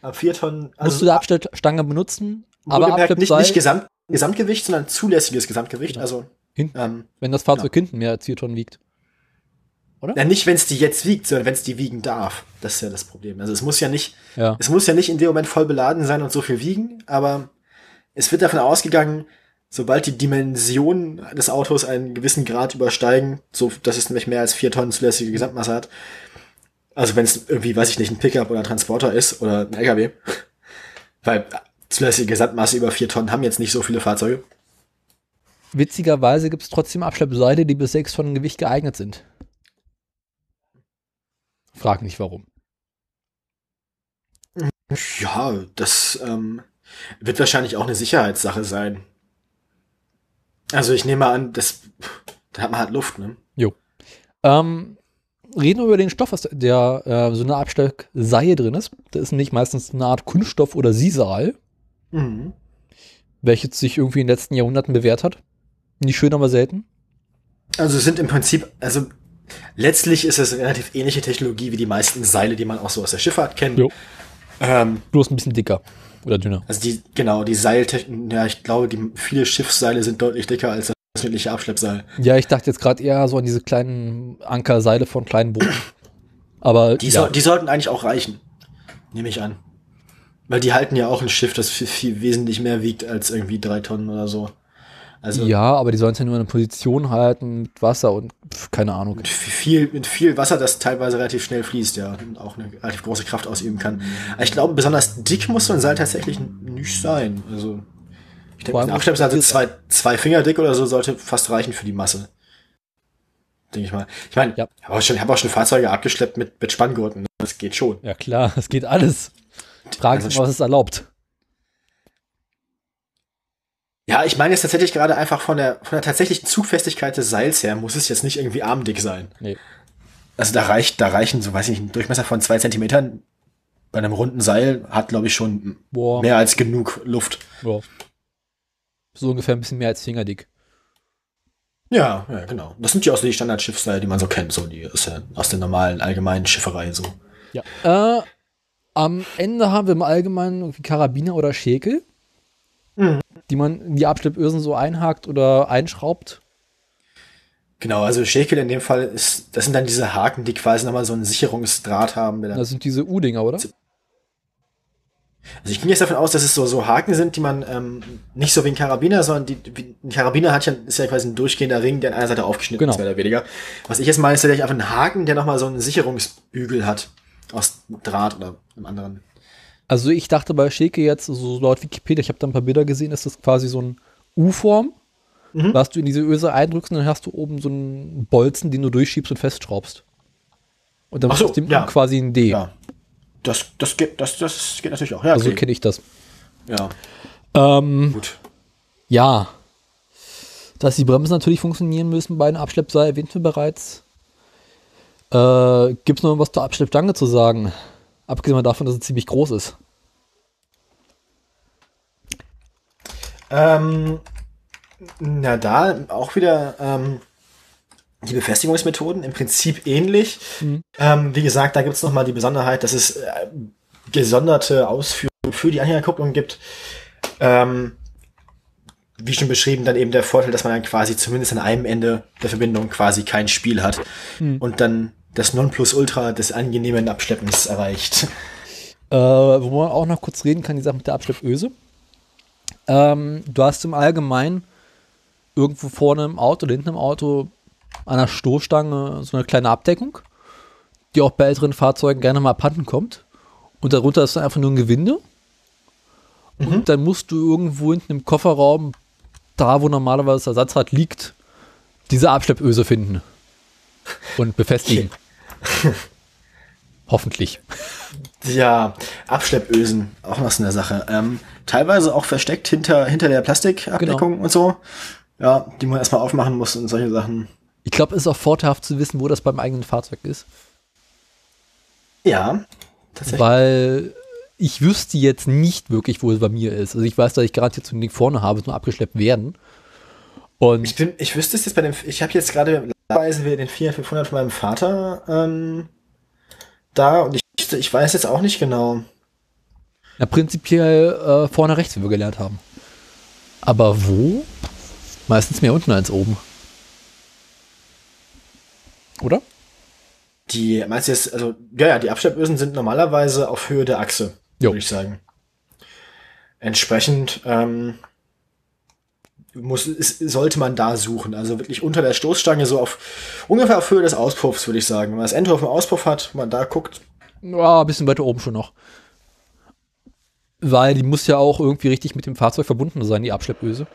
Ab vier Tonnen. Also musst du die Abschleppstange benutzen. Aber Abschleppseil nicht, nicht Gesamt, Gesamtgewicht, sondern zulässiges Gesamtgewicht. Genau. Also hinten, ähm, wenn das Fahrzeug genau. hinten mehr als vier Tonnen wiegt. Oder? Na, nicht, wenn es die jetzt wiegt, sondern wenn es die wiegen darf. Das ist ja das Problem. Also es muss ja nicht, ja. es muss ja nicht in dem Moment voll beladen sein und so viel wiegen, aber es wird davon ausgegangen, sobald die Dimensionen des Autos einen gewissen Grad übersteigen, so dass es nämlich mehr als vier Tonnen zulässige Gesamtmasse hat, also wenn es irgendwie, weiß ich nicht, ein Pickup oder ein Transporter ist oder ein L K W, weil zulässige Gesamtmasse über vier Tonnen haben jetzt nicht so viele Fahrzeuge. Witzigerweise gibt es trotzdem Abschleppseile, die bis sechs Tonnen Gewicht geeignet sind. Frag nicht, warum. Ja, das ähm, wird wahrscheinlich auch eine Sicherheitssache sein. Also ich nehme an, das, da hat man halt Luft, ne? Jo. Ähm, reden wir über den Stoff, was der äh, so eine Abstellseil drin ist. Da ist nämlich meistens eine Art Kunststoff oder Sisal, mhm. welches sich irgendwie in den letzten Jahrhunderten bewährt hat. Nicht schön, aber selten. Also sind im Prinzip, also letztlich ist es eine relativ ähnliche Technologie wie die meisten Seile, die man auch so aus der Schifffahrt kennt. Jo. Ähm, bloß ein bisschen dicker oder dünner. Also die, genau, die Seiltechnik, ja, ich glaube, die viele Schiffsseile sind deutlich dicker als das wirkliche Abschleppseil. Ja, ich dachte jetzt gerade eher so an diese kleinen Ankerseile von kleinen Booten. Aber die, ja. so, die sollten eigentlich auch reichen, nehme ich an. Weil die halten ja auch ein Schiff, das viel, viel wesentlich mehr wiegt als irgendwie drei Tonnen oder so. Also, ja, aber die sollen es ja nur in einer Position halten mit Wasser und pf, keine Ahnung. Mit viel, mit viel Wasser, das teilweise relativ schnell fließt, ja. Und auch eine relativ große Kraft ausüben kann. Aber ich glaube, besonders dick muss so ein Seil tatsächlich nicht sein. Also, ich denke, ein Abschleppseil, also zwei, zwei Finger dick oder so, sollte fast reichen für die Masse. Denke ich mal. Ich meine, ja. ich habe auch, hab auch schon Fahrzeuge abgeschleppt mit, mit Spanngurten. Das geht schon. Ja, klar, das geht alles. Fragen Sie, also, was ist erlaubt. Ja, ich meine jetzt tatsächlich gerade einfach von der von der tatsächlichen Zugfestigkeit des Seils her muss es jetzt nicht irgendwie armdick sein. Nee. Also da reicht, da reichen so, weiß ich nicht, ein Durchmesser von zwei Zentimetern bei einem runden Seil hat, glaube ich, schon Boah. mehr als genug Luft. Boah. So ungefähr ein bisschen mehr als fingerdick. Ja, ja, genau. Das sind ja auch so die Standardschiffsseile, die man so kennt, so die ist ja aus der normalen allgemeinen Schifferei so. Ja. Äh, am Ende haben wir im Allgemeinen irgendwie Karabiner oder Schäkel. Die man in die Abschleppösen so einhakt oder einschraubt. Genau, also Schäkel in dem Fall ist, das sind dann diese Haken, die quasi nochmal so einen Sicherungsdraht haben. Der das sind diese U-Dinger, oder? Also ich ging jetzt davon aus, dass es so, so Haken sind, die man ähm, nicht so wie ein Karabiner, sondern die, wie ein Karabiner hat ja, ist ja quasi ein durchgehender Ring, der an einer Seite aufgeschnitten genau. ist, mehr oder weniger. Was ich jetzt meine, ist tatsächlich einfach ein Haken, der nochmal so einen Sicherungsbügel hat. Aus Draht oder einem anderen. Also ich dachte bei Schäke jetzt, so laut Wikipedia, ich habe da ein paar Bilder gesehen, ist das quasi so ein U-Form, mhm. was du in diese Öse eindrückst und dann hast du oben so einen Bolzen, den du durchschiebst und festschraubst. Und dann machst so, du dem ja. U quasi ein D. Ja. Das, das, geht, das, das geht natürlich auch. Ja, also okay. kenne ich das. Ja. Ähm, Gut. Ja. Dass die Bremsen natürlich funktionieren müssen bei einem Abschleppseil, erwähnt wir bereits. Äh, Gibt es noch irgendwas zur Abschleppstange zu sagen? Abgesehen davon, dass es ziemlich groß ist. Ähm, na da, auch wieder ähm, die Befestigungsmethoden im Prinzip ähnlich. Mhm. Ähm, wie gesagt, da gibt es nochmal die Besonderheit, dass es äh, gesonderte Ausführungen für die Anhängerkupplung gibt. Ähm, wie schon beschrieben, dann eben der Vorteil, dass man dann quasi zumindest an einem Ende der Verbindung quasi kein Spiel hat. Mhm. Und dann das Nonplusultra des angenehmen Abschleppens erreicht. Äh, wo man auch noch kurz reden kann, die Sache mit der Abschleppöse. Ähm, du hast im Allgemeinen irgendwo vorne im Auto oder hinten im Auto an der Stoßstange so eine kleine Abdeckung, die auch bei älteren Fahrzeugen gerne mal abhanden kommt. Und darunter ist dann einfach nur ein Gewinde. Mhm. Und dann musst du irgendwo hinten im Kofferraum, da wo normalerweise das Ersatzrad liegt, diese Abschleppöse finden und befestigen. Okay. Hoffentlich. Ja, Abschleppösen, auch noch so eine Sache. Ähm, teilweise auch versteckt hinter, hinter der Plastikabdeckung genau. und so, ja, die man erstmal aufmachen muss und solche Sachen. Ich glaube, es ist auch vorteilhaft zu wissen, wo das beim eigenen Fahrzeug ist. Ja, tatsächlich. Weil ich wüsste jetzt nicht wirklich, wo es bei mir ist. Also ich weiß, dass ich gerade jetzt so ein Ding vorne habe, es nur abgeschleppt werden. Und ich, bin, ich wüsste es jetzt bei dem, ich habe jetzt gerade weisen wir den viertausendfünfhundert von meinem Vater ähm, da und ich, ich weiß jetzt auch nicht genau. Ja, prinzipiell äh, vorne rechts, wie wir gelernt haben. Aber wo? Meistens mehr unten als oben. Oder? Die, meinst du jetzt, also, ja, ja, die Abschleppösen sind normalerweise auf Höhe der Achse, würde ich sagen. Entsprechend, ähm, Muss, ist, sollte man da suchen. Also wirklich unter der Stoßstange, so auf ungefähr auf Höhe des Auspuffs, würde ich sagen. Wenn man das Ende auf dem Auspuff hat, wenn man da guckt. Ja, ein bisschen weiter oben schon noch. Weil die muss ja auch irgendwie richtig mit dem Fahrzeug verbunden sein, die Abschleppöse.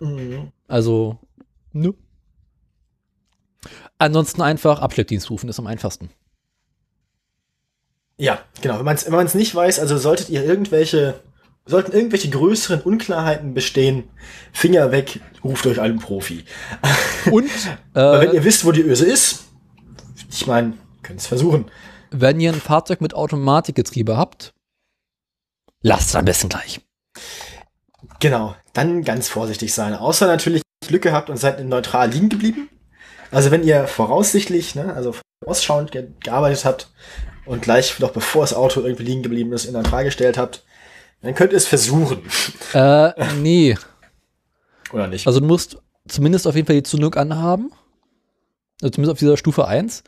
Mhm. Also, nö. Ansonsten einfach Abschleppdienst rufen, ist am einfachsten. Ja, genau. Wenn man es nicht weiß, also solltet ihr irgendwelche Sollten irgendwelche größeren Unklarheiten bestehen, Finger weg, ruft euch einen Profi. Und äh, wenn ihr wisst, wo die Öse ist, ich meine, könnt es versuchen. Wenn ihr ein Fahrzeug mit Automatikgetriebe habt, lasst es am besten gleich. Genau, dann ganz vorsichtig sein. Außer natürlich Glück gehabt und seid neutral liegen geblieben. Also wenn ihr voraussichtlich, ne, also vorausschauend ge- gearbeitet habt und gleich noch bevor das Auto irgendwie liegen geblieben ist, in neutral gestellt habt, dann könnt ihr es versuchen. Äh, nee. Oder nicht? Also du musst zumindest auf jeden Fall die Zündung anhaben. Also zumindest auf dieser Stufe eins.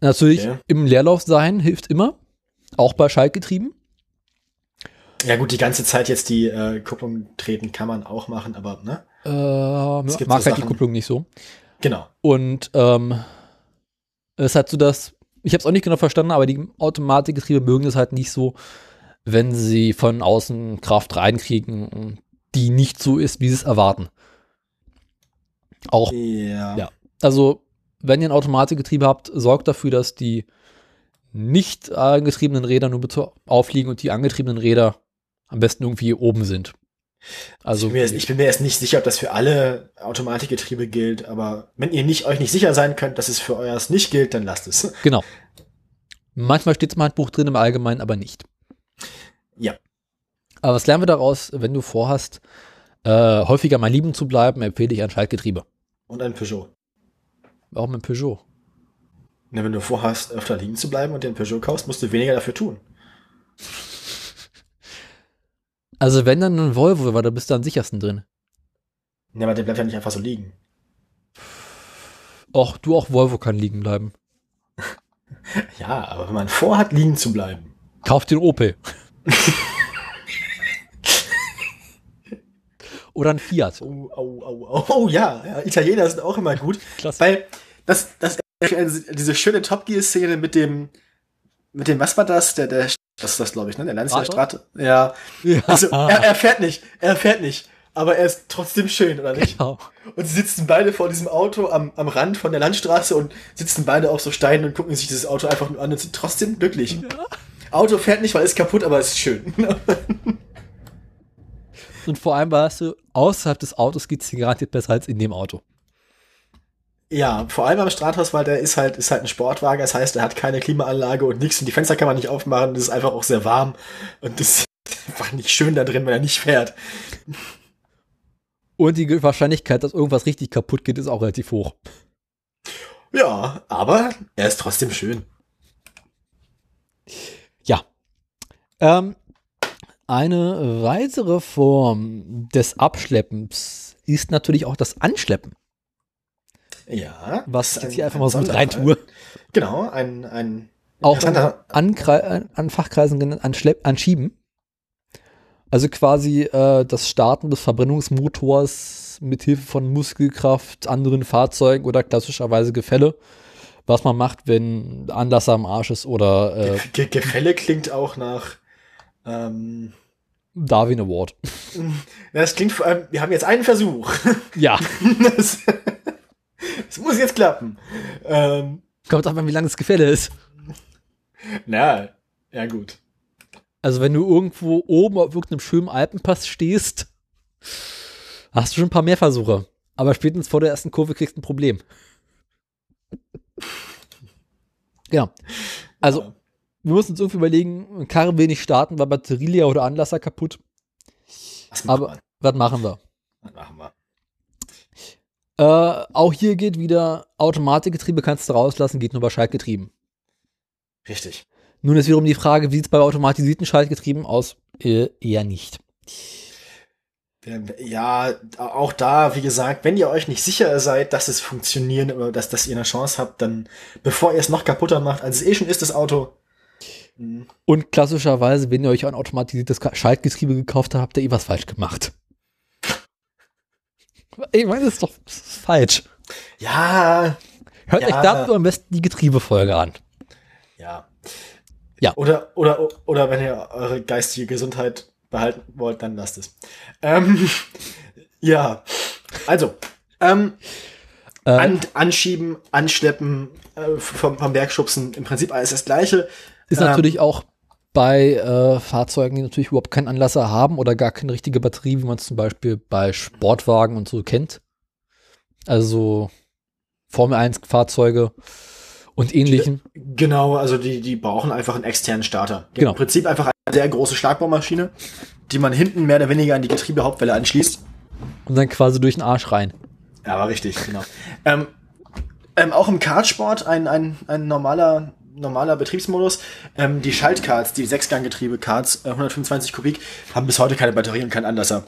Natürlich okay. Im Leerlauf sein hilft immer. Auch bei Schaltgetrieben. Ja gut, die ganze Zeit jetzt die äh, Kupplung treten kann man auch machen, aber ne? Äh, es gibt mag so halt Sachen. Die Kupplung nicht so. Genau. Und ähm, es hat so das, ich habe es auch nicht genau verstanden, aber die Automatikgetriebe mögen es halt nicht so, wenn sie von außen Kraft reinkriegen, die nicht so ist, wie sie es erwarten. Auch, ja. ja. Also, wenn ihr ein Automatikgetriebe habt, sorgt dafür, dass die nicht angetriebenen Räder nur aufliegen und die angetriebenen Räder am besten irgendwie oben sind. Also, ich bin mir jetzt, ich bin mir jetzt nicht sicher, ob das für alle Automatikgetriebe gilt, aber wenn ihr nicht, euch nicht sicher sein könnt, dass es für euers nicht gilt, dann lasst es. Genau. Manchmal steht es im Handbuch drin, im Allgemeinen aber nicht. Ja. Aber was lernen wir daraus, wenn du vorhast, äh, häufiger mal lieben zu bleiben, empfehle ich ein Schaltgetriebe. Und ein Peugeot. Warum ein Peugeot? Na, wenn du vorhast, öfter liegen zu bleiben und den Peugeot kaufst, musst du weniger dafür tun. Also wenn, dann ein Volvo, weil da bist du am sichersten drin. Ja, aber der bleibt ja nicht einfach so liegen. Och, du auch Volvo kann liegen bleiben. Ja, aber wenn man vorhat, liegen zu bleiben. Kauf den Opel. Oder ein Fiat. Oh, oh, oh, oh, oh ja. ja, Italiener sind auch immer gut. Klasse. Weil das, das, diese schöne Top Gear-Szene mit dem, mit dem, was war das? Der, der, das ist das, glaube ich, ne? Der Lancia Strato. Ja. ja. Also, er, er fährt nicht, er fährt nicht. Aber er ist trotzdem schön, oder nicht? Genau. Und sie sitzen beide vor diesem Auto am, am Rand von der Landstraße und sitzen beide auf so Steinen und gucken sich dieses Auto einfach nur an und sind trotzdem glücklich. Ja. Auto fährt nicht, weil es kaputt, aber es ist schön. Und vor allem warst du, außerhalb des Autos geht es garantiert besser als in dem Auto. Ja, vor allem am Stratos, weil der ist halt, ist halt ein Sportwagen, das heißt, er hat keine Klimaanlage und nichts und die Fenster kann man nicht aufmachen, das ist einfach auch sehr warm und das ist einfach nicht schön da drin, wenn er nicht fährt. Und die Wahrscheinlichkeit, dass irgendwas richtig kaputt geht, ist auch relativ hoch. Ja, aber er ist trotzdem schön. Ja. Ähm, eine weitere Form des Abschleppens ist natürlich auch das Anschleppen. Ja. Was ich hier einfach mal so mit reintue. Genau, ein, ein auch an, an Fachkreisen genannt Anschlepp, Anschieben. Also quasi äh, das Starten des Verbrennungsmotors mit Hilfe von Muskelkraft, anderen Fahrzeugen oder klassischerweise Gefälle. Was man macht, wenn Anlasser am Arsch ist oder äh, Ge- Gefälle klingt auch nach ähm, Darwin Award. Das klingt vor allem, wir haben jetzt einen Versuch. Ja. Das, das muss jetzt klappen. Ähm, Kommt auch mal, wie lang das Gefälle ist. Na, ja gut. Also wenn du irgendwo oben auf irgendeinem schönen Alpenpass stehst, hast du schon ein paar mehr Versuche. Aber spätestens vor der ersten Kurve kriegst du ein Problem. Genau. Also, ja. Wir müssen uns irgendwie überlegen, Karre will nicht starten, weil Batterie leer oder Anlasser kaputt. Was machen Aber wir? was machen wir? Was machen wir? Äh, auch hier geht wieder, Automatikgetriebe kannst du rauslassen, geht nur bei Schaltgetrieben. Richtig. Nun ist wiederum die Frage, wie sieht es bei automatisierten Schaltgetrieben aus? Äh, eher nicht. Ja, auch da, wie gesagt, wenn ihr euch nicht sicher seid, dass es funktionieren oder dass, dass ihr eine Chance habt, dann bevor ihr es noch kaputter macht, als es eh schon ist, das Auto. Und klassischerweise, wenn ihr euch ein automatisiertes Schaltgetriebe gekauft habt, habt ihr eh was falsch gemacht. Ich meine, das ist doch falsch. Ja. Hört ja. euch dazu am besten die Getriebefolge an. Ja. Ja. Oder, oder, oder wenn ihr eure geistige Gesundheit behalten wollt, dann lasst es. Ähm, ja, also ähm, äh, an, anschieben, anschleppen, äh, vom, vom Berg schubsen, im Prinzip alles das Gleiche. Ist ähm, natürlich auch bei äh, Fahrzeugen, die natürlich überhaupt keinen Anlasser haben oder gar keine richtige Batterie, wie man es zum Beispiel bei Sportwagen und so kennt. Also Formel eins Fahrzeuge und Ähnlichen. Genau, also die, die brauchen einfach einen externen Starter. Die genau. Im Prinzip einfach eine sehr große Schlagbohrmaschine, die man hinten mehr oder weniger an die Getriebehauptwelle anschließt. Und dann quasi durch den Arsch rein. Ja, aber richtig, genau. ähm, ähm, auch im Kartsport ein, ein, ein normaler... normaler Betriebsmodus. Ähm, die Schaltkarts, die Sechsganggetriebe-Karts, äh, hundertfünfundzwanzig Kubik, haben bis heute keine Batterie und keinen Anlasser.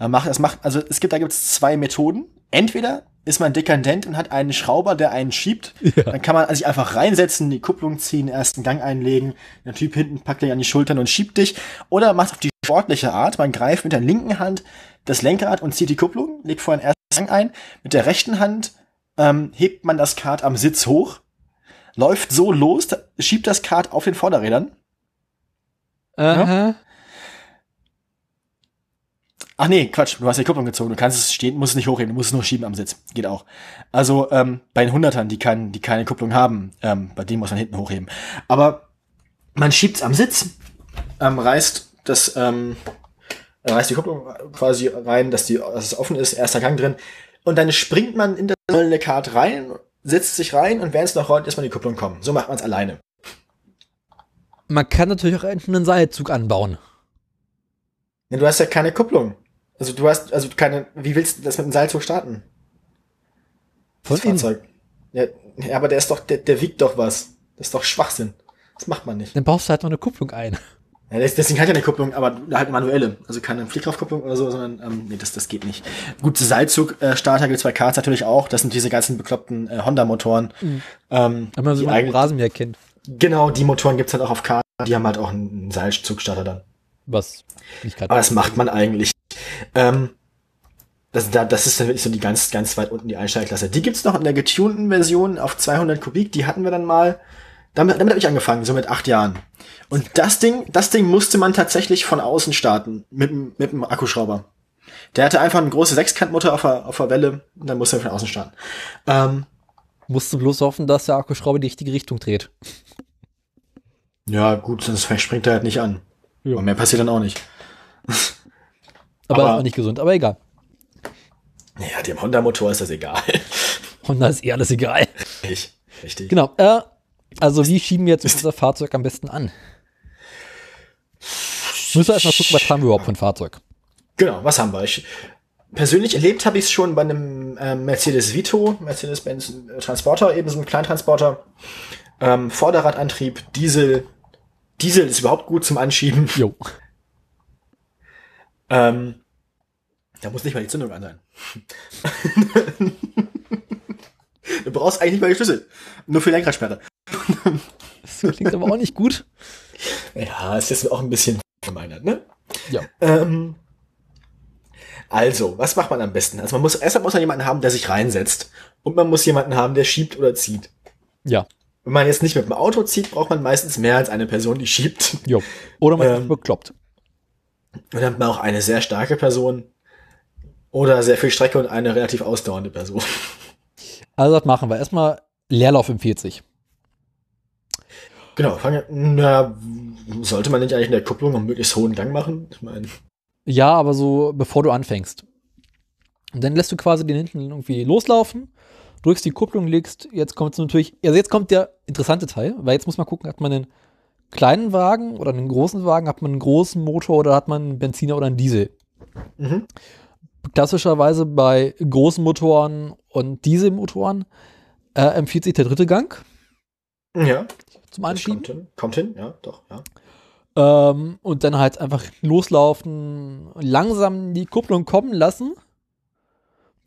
Äh, macht, es macht, also es gibt, da gibt es zwei Methoden. Entweder ist man dekadent und hat einen Schrauber, der einen schiebt. Ja. Dann kann man sich einfach reinsetzen, die Kupplung ziehen, ersten Gang einlegen, der Typ hinten packt dich an die Schultern und schiebt dich. Oder macht auf die sportliche Art. Man greift mit der linken Hand das Lenkrad und zieht die Kupplung, legt vorher einen ersten Gang ein. Mit der rechten Hand ähm, hebt man das Kart am Sitz hoch, läuft so los, schiebt das Kart auf den Vorderrädern. Aha. Ja. Ach nee, Quatsch, du hast die Kupplung gezogen, du kannst es stehen, musst es nicht hochheben, du musst es nur schieben am Sitz. Geht auch. Also ähm, bei den Hundertern, die, kann, die keine Kupplung haben, ähm, bei denen muss man hinten hochheben. Aber man schiebt es am Sitz, ähm, reißt das, ähm, reißt die Kupplung quasi rein, dass, die, dass es offen ist, erster Gang drin. Und dann springt man in das rollende Kart rein, setzt sich rein und während es noch rollt, lässt man die Kupplung kommen. So macht man es alleine. Man kann natürlich auch einen Seilzug anbauen. Ja, du hast ja keine Kupplung. Also du hast, also keine, wie willst du das mit einem Seilzug starten? Von das Fahrzeug. Ja, ja, aber der ist doch, der, der wiegt doch was. Das ist doch Schwachsinn. Das macht man nicht. Dann baust du halt noch eine Kupplung ein. Ja, deswegen hat ja eine Kupplung, aber halt manuelle. Also keine Fliehkraftkupplung oder so, sondern ähm, nee, das, das geht nicht. Gut, Seilzug-Starter gibt es bei Karts natürlich auch. Das sind diese ganzen bekloppten äh, Honda-Motoren. Mhm. Ähm, wenn man so einen Rasenmäher kennt. Genau, die Motoren gibt es halt auch auf Karts. Die haben halt auch einen Seilzugstarter dann. Was? Nicht aber das macht man eigentlich. Ähm, das, das ist dann wirklich so die ganz, ganz weit unten die Einsteigerklasse. Die gibt es noch in der getunten Version auf zweihundert Kubik. Die hatten wir dann mal. Damit, damit habe ich angefangen, so mit acht Jahren. Und das Ding, das Ding musste man tatsächlich von außen starten, mit mit einem Akkuschrauber. Der hatte einfach eine große Sechskantmotor auf der, auf der Welle und dann musste er von außen starten. Ähm, musst du bloß hoffen, dass der Akkuschrauber die richtige Richtung dreht. Ja, gut, sonst springt er halt nicht an. Ja. Und mehr passiert dann auch nicht. Aber, aber das war nicht gesund, aber egal. Ja, dem Honda-Motor ist das egal. Honda ist eh alles egal. Richtig, richtig. Genau, äh, also wie schieben wir jetzt unser Fahrzeug am besten an? Müssen wir erstmal gucken, was haben wir überhaupt für ein Fahrzeug? Genau, was haben wir? Ich, persönlich erlebt habe ich es schon bei einem äh, Mercedes Vito, Mercedes-Benz Transporter, eben so ein Kleintransporter. Ähm, Vorderradantrieb, Diesel. Diesel ist überhaupt gut zum Anschieben. Jo. Ähm, da muss nicht mal die Zündung an sein. Du brauchst eigentlich nicht mal die Schlüssel. Nur für Lenkradsperre. Das klingt aber auch nicht gut. Ja, es ist auch ein bisschen vermeinert, ne? Ja. Ähm, also, was macht man am besten? Also man muss, erstmal muss man jemanden haben, der sich reinsetzt. Und man muss jemanden haben, der schiebt oder zieht. Ja. Wenn man jetzt nicht mit dem Auto zieht, braucht man meistens mehr als eine Person, die schiebt. Jo. Oder man ähm, ist bekloppt. Und dann hat man auch eine sehr starke Person. Oder sehr viel Strecke und eine relativ ausdauernde Person. Also das machen wir. Erstmal Leerlauf empfiehlt sich. Genau, fangen, na, sollte man nicht eigentlich in der Kupplung einen möglichst hohen Gang machen? Ich meine. Ja, aber so, bevor du anfängst. Und dann lässt du quasi den hinten irgendwie loslaufen, drückst die Kupplung, legst, jetzt kommt natürlich, also jetzt kommt der interessante Teil, weil jetzt muss man gucken, hat man einen kleinen Wagen oder einen großen Wagen, hat man einen großen Motor oder hat man einen Benziner oder einen Diesel? Mhm. Klassischerweise bei großen Motoren und Dieselmotoren äh, empfiehlt sich der dritte Gang. Ja. Zum Anschieben. Kommt hin, kommt hin, ja, doch, ja. Ähm, und dann halt einfach loslaufen, langsam die Kupplung kommen lassen.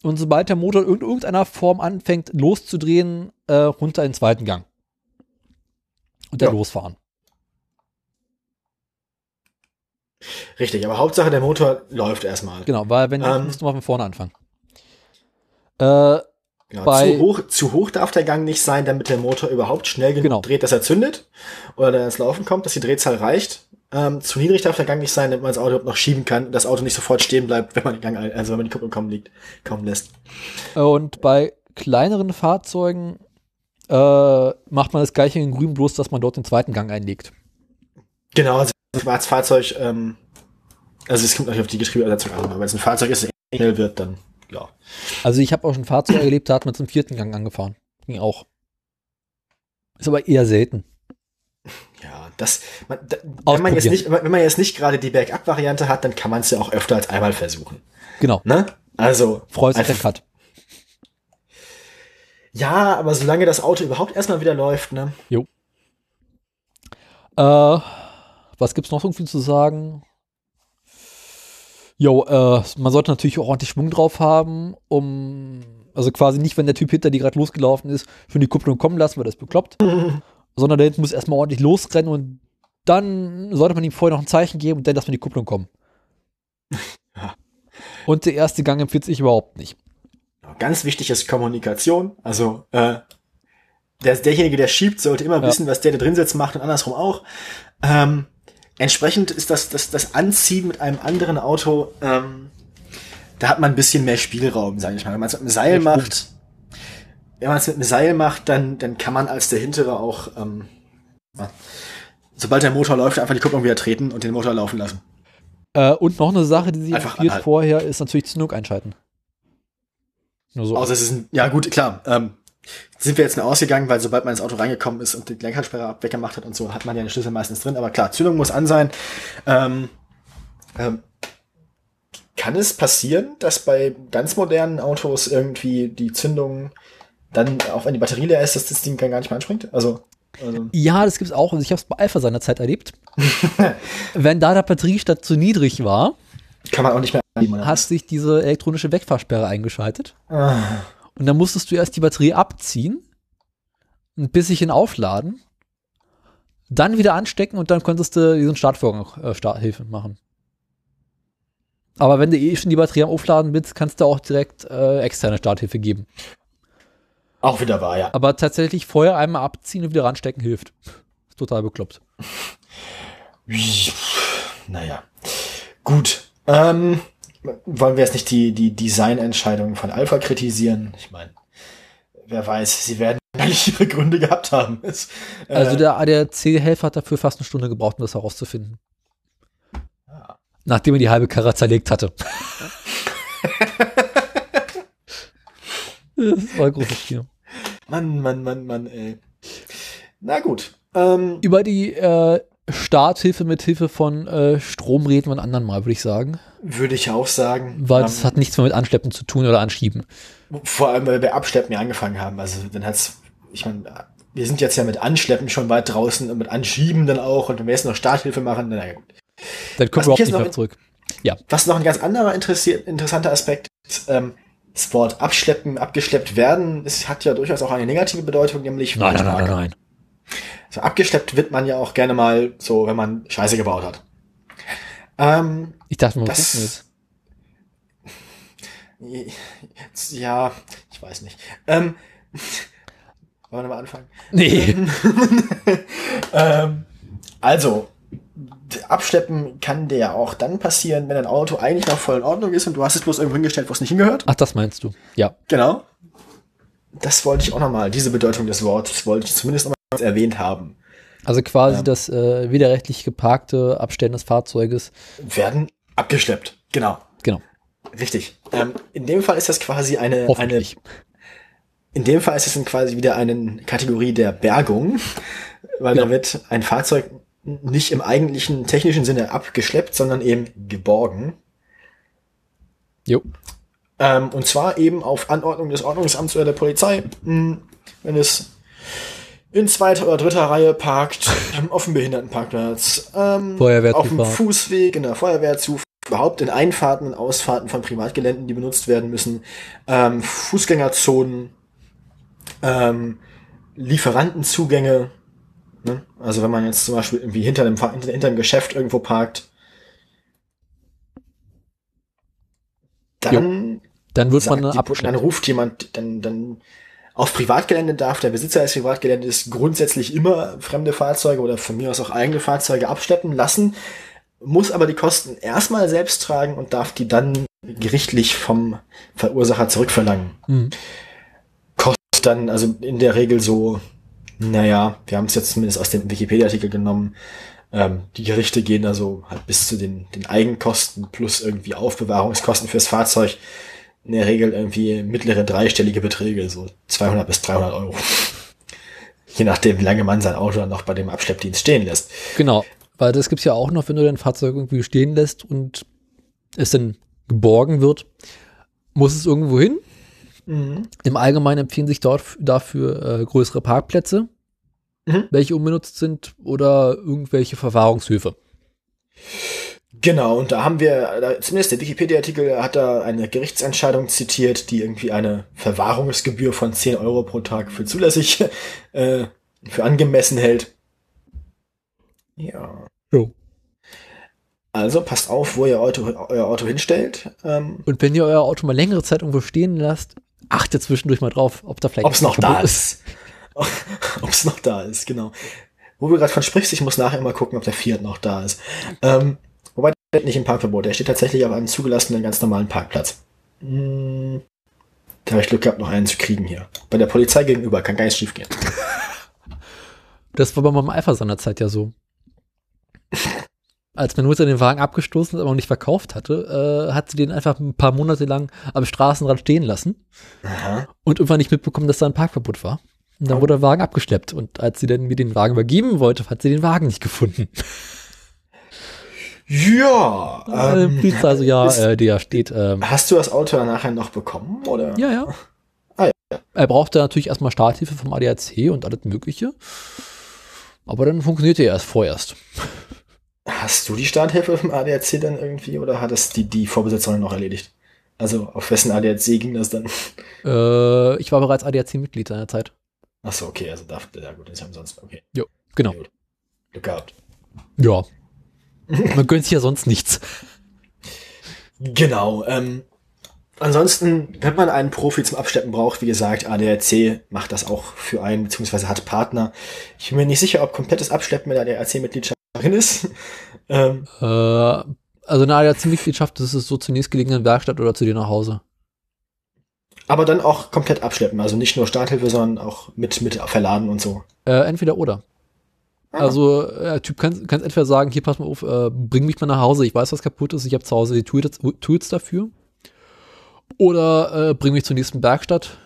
Und sobald der Motor in irgendeiner Form anfängt loszudrehen, äh, runter in den zweiten Gang. Und dann ja. losfahren. Richtig, aber Hauptsache der Motor läuft erstmal. Genau, weil wenn ähm, musst du mal von vorne anfangen. Äh, Genau, bei zu, hoch, zu hoch darf der Gang nicht sein, damit der Motor überhaupt schnell genug genau. dreht, dass er zündet oder dann ins Laufen kommt, dass die Drehzahl reicht. Ähm, zu niedrig darf der Gang nicht sein, damit man das Auto noch schieben kann und das Auto nicht sofort stehen bleibt, wenn man den Gang, also wenn man die Kupplung kaum liegt, kaum lässt. Und bei kleineren Fahrzeugen äh, macht man das gleiche in Grün, bloß dass man dort den zweiten Gang einlegt. Genau, also als Fahrzeug, ähm, also es kommt nicht auf die Getriebeersetzung an, aber wenn es ein Fahrzeug ist, das schnell wird, dann ja. Also ich habe auch schon Fahrzeuge erlebt, da hat man zum vierten Gang angefahren. Ging auch. Ist aber eher selten. Ja, das, man, da, wenn, man jetzt nicht, wenn man jetzt nicht gerade die Bergab-Variante hat, dann kann man es ja auch öfter als einmal versuchen. Genau. Ne? Also freust dich hat. Ja, aber solange das Auto überhaupt erstmal wieder läuft, ne? Jo. Äh, was gibt's noch irgendwie zu sagen? Jo, äh, man sollte natürlich auch ordentlich Schwung drauf haben, um, also quasi nicht, wenn der Typ hinter dir gerade losgelaufen ist, schon die Kupplung kommen lassen, weil das bekloppt. Mhm. Sondern der muss erstmal ordentlich losrennen und dann sollte man ihm vorher noch ein Zeichen geben und dann lassen wir die Kupplung kommen. Ja. Und der erste Gang empfiehlt sich überhaupt nicht. Ganz wichtig ist Kommunikation. Also äh, der, derjenige, der schiebt, sollte immer ja. wissen, was der, der drin sitzt, macht und andersrum auch. Ähm, entsprechend ist das, das, das Anziehen mit einem anderen Auto, ähm, da hat man ein bisschen mehr Spielraum, sage ich mal. Wenn man es mit einem Seil macht, wenn man es mit einem Seil macht, dann, dann kann man als der Hintere auch, ähm, sobald der Motor läuft, einfach die Kupplung wieder treten und den Motor laufen lassen. Äh, und noch eine Sache, die sich empfiehlt vorher, ist natürlich das Snook einschalten. Nur so. Also es ist ein, ja gut, klar. Ähm, sind wir jetzt nur ausgegangen, weil sobald man ins Auto reingekommen ist und die Lenkradsperre weggemacht hat und so, hat man ja den Schlüssel meistens drin. Aber klar, Zündung muss an sein. Ähm, ähm, kann es passieren, dass bei ganz modernen Autos irgendwie die Zündung dann, auch wenn die Batterie leer ist, dass das Ding gar nicht mehr anspringt? Also, also. Ja, das gibt es auch. Also ich habe es bei Alpha seinerzeit erlebt. Wenn da der Batteriestand zu niedrig war, kann man auch nicht mehr annehmen, hast dich diese elektronische Wegfahrsperre eingeschaltet. Ah. Und dann musstest du erst die Batterie abziehen, ein bisschen aufladen, dann wieder anstecken und dann konntest du diesen Startvorgang, äh, Starthilfe machen. Aber wenn du eh schon die Batterie am Aufladen bist, kannst du auch direkt äh, externe Starthilfe geben. Auch wieder wahr, ja. Aber tatsächlich vorher einmal abziehen und wieder ranstecken hilft. Ist total bekloppt. Naja. Gut. Ähm, wollen wir jetzt nicht die, die Designentscheidungen von Alpha kritisieren? Ich meine, wer weiß, sie werden eigentlich ihre Gründe gehabt haben. Es, äh, also der A D A C-Helfer hat dafür fast eine Stunde gebraucht, um das herauszufinden. Ja. Nachdem er die halbe Karre zerlegt hatte. Das war ein großes Spiel. Mann, Mann, Mann, Mann, ey. Na gut. Ähm, Über die äh, Starthilfe mit Hilfe von äh, Strom reden wir ein anderen Mal, würde ich sagen. Würde ich auch sagen. Weil das ähm, hat nichts mehr mit Anschleppen zu tun oder Anschieben. Vor allem, weil wir Abschleppen ja angefangen haben. Also dann hat's, ich meine, wir sind jetzt ja mit Anschleppen schon weit draußen und mit Anschieben dann auch und wenn wir jetzt noch Starthilfe machen, dann, na gut. Dann kommen wir auch nicht mehr in, zurück. Ja. Was noch ein ganz anderer interessanter Aspekt ist, ähm, das Wort abschleppen, abgeschleppt werden, es hat ja durchaus auch eine negative Bedeutung, nämlich Nein, nein, nein, nein, nein. Also abgeschleppt wird man ja auch gerne mal so, wenn man Scheiße gebaut hat. Ähm, ich dachte, man das ist. Ja, ich weiß nicht. Ähm, wollen wir mal anfangen? Nee. ähm, also, abschleppen kann dir ja auch dann passieren, wenn dein Auto eigentlich noch voll in Ordnung ist und du hast es bloß irgendwo hingestellt, wo es nicht hingehört. Ach, das meinst du, ja. Genau. Das wollte ich auch nochmal, diese Bedeutung des Wortes wollte ich zumindest nochmal erwähnt haben. Also quasi ähm, das äh, widerrechtlich geparkte Abstellen des Fahrzeuges werden abgeschleppt. Genau. Genau. Richtig. Ähm, in dem Fall ist das quasi eine, eine in dem Fall ist es quasi wieder eine Kategorie der Bergung, weil genau. damit ein Fahrzeug nicht im eigentlichen technischen Sinne abgeschleppt, sondern eben geborgen. Jo. Ähm, und zwar eben auf Anordnung des Ordnungsamts oder der Polizei, mh, wenn es in zweiter oder dritter Reihe parkt, auf dem Behindertenparkplatz, ähm, auf dem Fußweg, in der Feuerwehrzufahrt, überhaupt in Einfahrten und Ausfahrten von Privatgeländen, die benutzt werden müssen, ähm, Fußgängerzonen, ähm, Lieferantenzugänge, ne? Also wenn man jetzt zum Beispiel irgendwie hinter dem, hinter, hinter dem Geschäft irgendwo parkt, dann, jo, dann wird man die, dann ruft jemand, dann, dann auf Privatgelände darf der Besitzer des Privatgeländes grundsätzlich immer fremde Fahrzeuge oder von mir aus auch eigene Fahrzeuge abschleppen lassen, muss aber die Kosten erstmal selbst tragen und darf die dann gerichtlich vom Verursacher zurückverlangen. Mhm. Kostet dann also in der Regel so, naja, wir haben es jetzt zumindest aus dem Wikipedia-Artikel genommen, Ähm, die Gerichte gehen also halt bis zu den, den Eigenkosten plus irgendwie Aufbewahrungskosten fürs Fahrzeug in der Regel irgendwie mittlere dreistellige Beträge, so zweihundert bis dreihundert Euro. Je nachdem, wie lange man sein Auto dann noch bei dem Abschleppdienst stehen lässt. Genau, weil das gibt's ja auch noch, wenn du dein Fahrzeug irgendwie stehen lässt und es dann geborgen wird, muss es irgendwo hin. Mhm. Im Allgemeinen empfehlen sich dort dafür äh, größere Parkplätze, mhm. welche unbenutzt sind, oder irgendwelche Verwahrungshöfe. Genau, und da haben wir, da, zumindest der Wikipedia-Artikel hat da eine Gerichtsentscheidung zitiert, die irgendwie eine Verwahrungsgebühr von zehn Euro pro Tag für zulässig, äh, für angemessen hält. Ja. Jo. Also passt auf, wo ihr Auto, euer Auto hinstellt. Ähm, und wenn ihr euer Auto mal längere Zeit irgendwo stehen lasst, achtet zwischendurch mal drauf, ob da vielleicht Ob's noch da ist. Ob es noch da ist, genau. Wo du gerade von sprichst, ich muss nachher mal gucken, ob der Fiat noch da ist. Ähm, wobei, der steht nicht im Parkverbot. Der steht tatsächlich auf einem zugelassenen, ganz normalen Parkplatz. Hm, da habe ich Glück gehabt, noch einen zu kriegen hier. Bei der Polizei gegenüber kann gar nichts schief gehen. Das war bei meinem Alpha seiner Zeit ja so. Als Manuela den Wagen abgestoßen hat, aber noch nicht verkauft hatte, äh, hat sie den einfach ein paar Monate lang am Straßenrand stehen lassen. Aha. Und irgendwann nicht mitbekommen, dass da ein Parkverbot war. Und dann wurde der Wagen abgeschleppt. Und als sie dann mir den Wagen übergeben wollte, hat sie den Wagen nicht gefunden. Ja. Ähm, also ja, ist, äh, der steht. Ähm, hast du das Auto nachher noch bekommen, oder? Ja, ja. Ah, ja. Er brauchte natürlich erstmal Starthilfe vom A D A C und alles Mögliche. Aber dann funktionierte er erst vorerst. Hast du die Starthilfe vom A D A C dann irgendwie, oder hat das die, die Vorbesitzerin noch erledigt? Also auf wessen A D A C ging das dann? Äh, ich war bereits A D A C-Mitglied seiner Zeit. Ach so, okay, also darf der, ja gut, ist ja umsonst, okay. Jo, genau. Okay, Glück gehabt. Ja. Man gönnt sich ja sonst nichts. Genau. Ähm, ansonsten, wenn man einen Profi zum Abschleppen braucht, wie gesagt, A D A C macht das auch für einen, beziehungsweise hat Partner. Ich bin mir nicht sicher, ob komplettes Abschleppen mit A D A C-Mitgliedschaft drin ist. Ähm, äh, also eine A D A C-Mitgliedschaft, das ist so zur nächstgelegenen Werkstatt oder zu dir nach Hause. Aber dann auch komplett abschleppen, also nicht nur Starthilfe, sondern auch mit, mit verladen und so. Äh, entweder oder. Ah. Also äh, Typ kann kannst entweder sagen, hier pass mal auf, äh, bring mich mal nach Hause, ich weiß, was kaputt ist, ich habe zu Hause die Tools, Tools dafür. Oder äh, bring mich zur nächsten Werkstatt,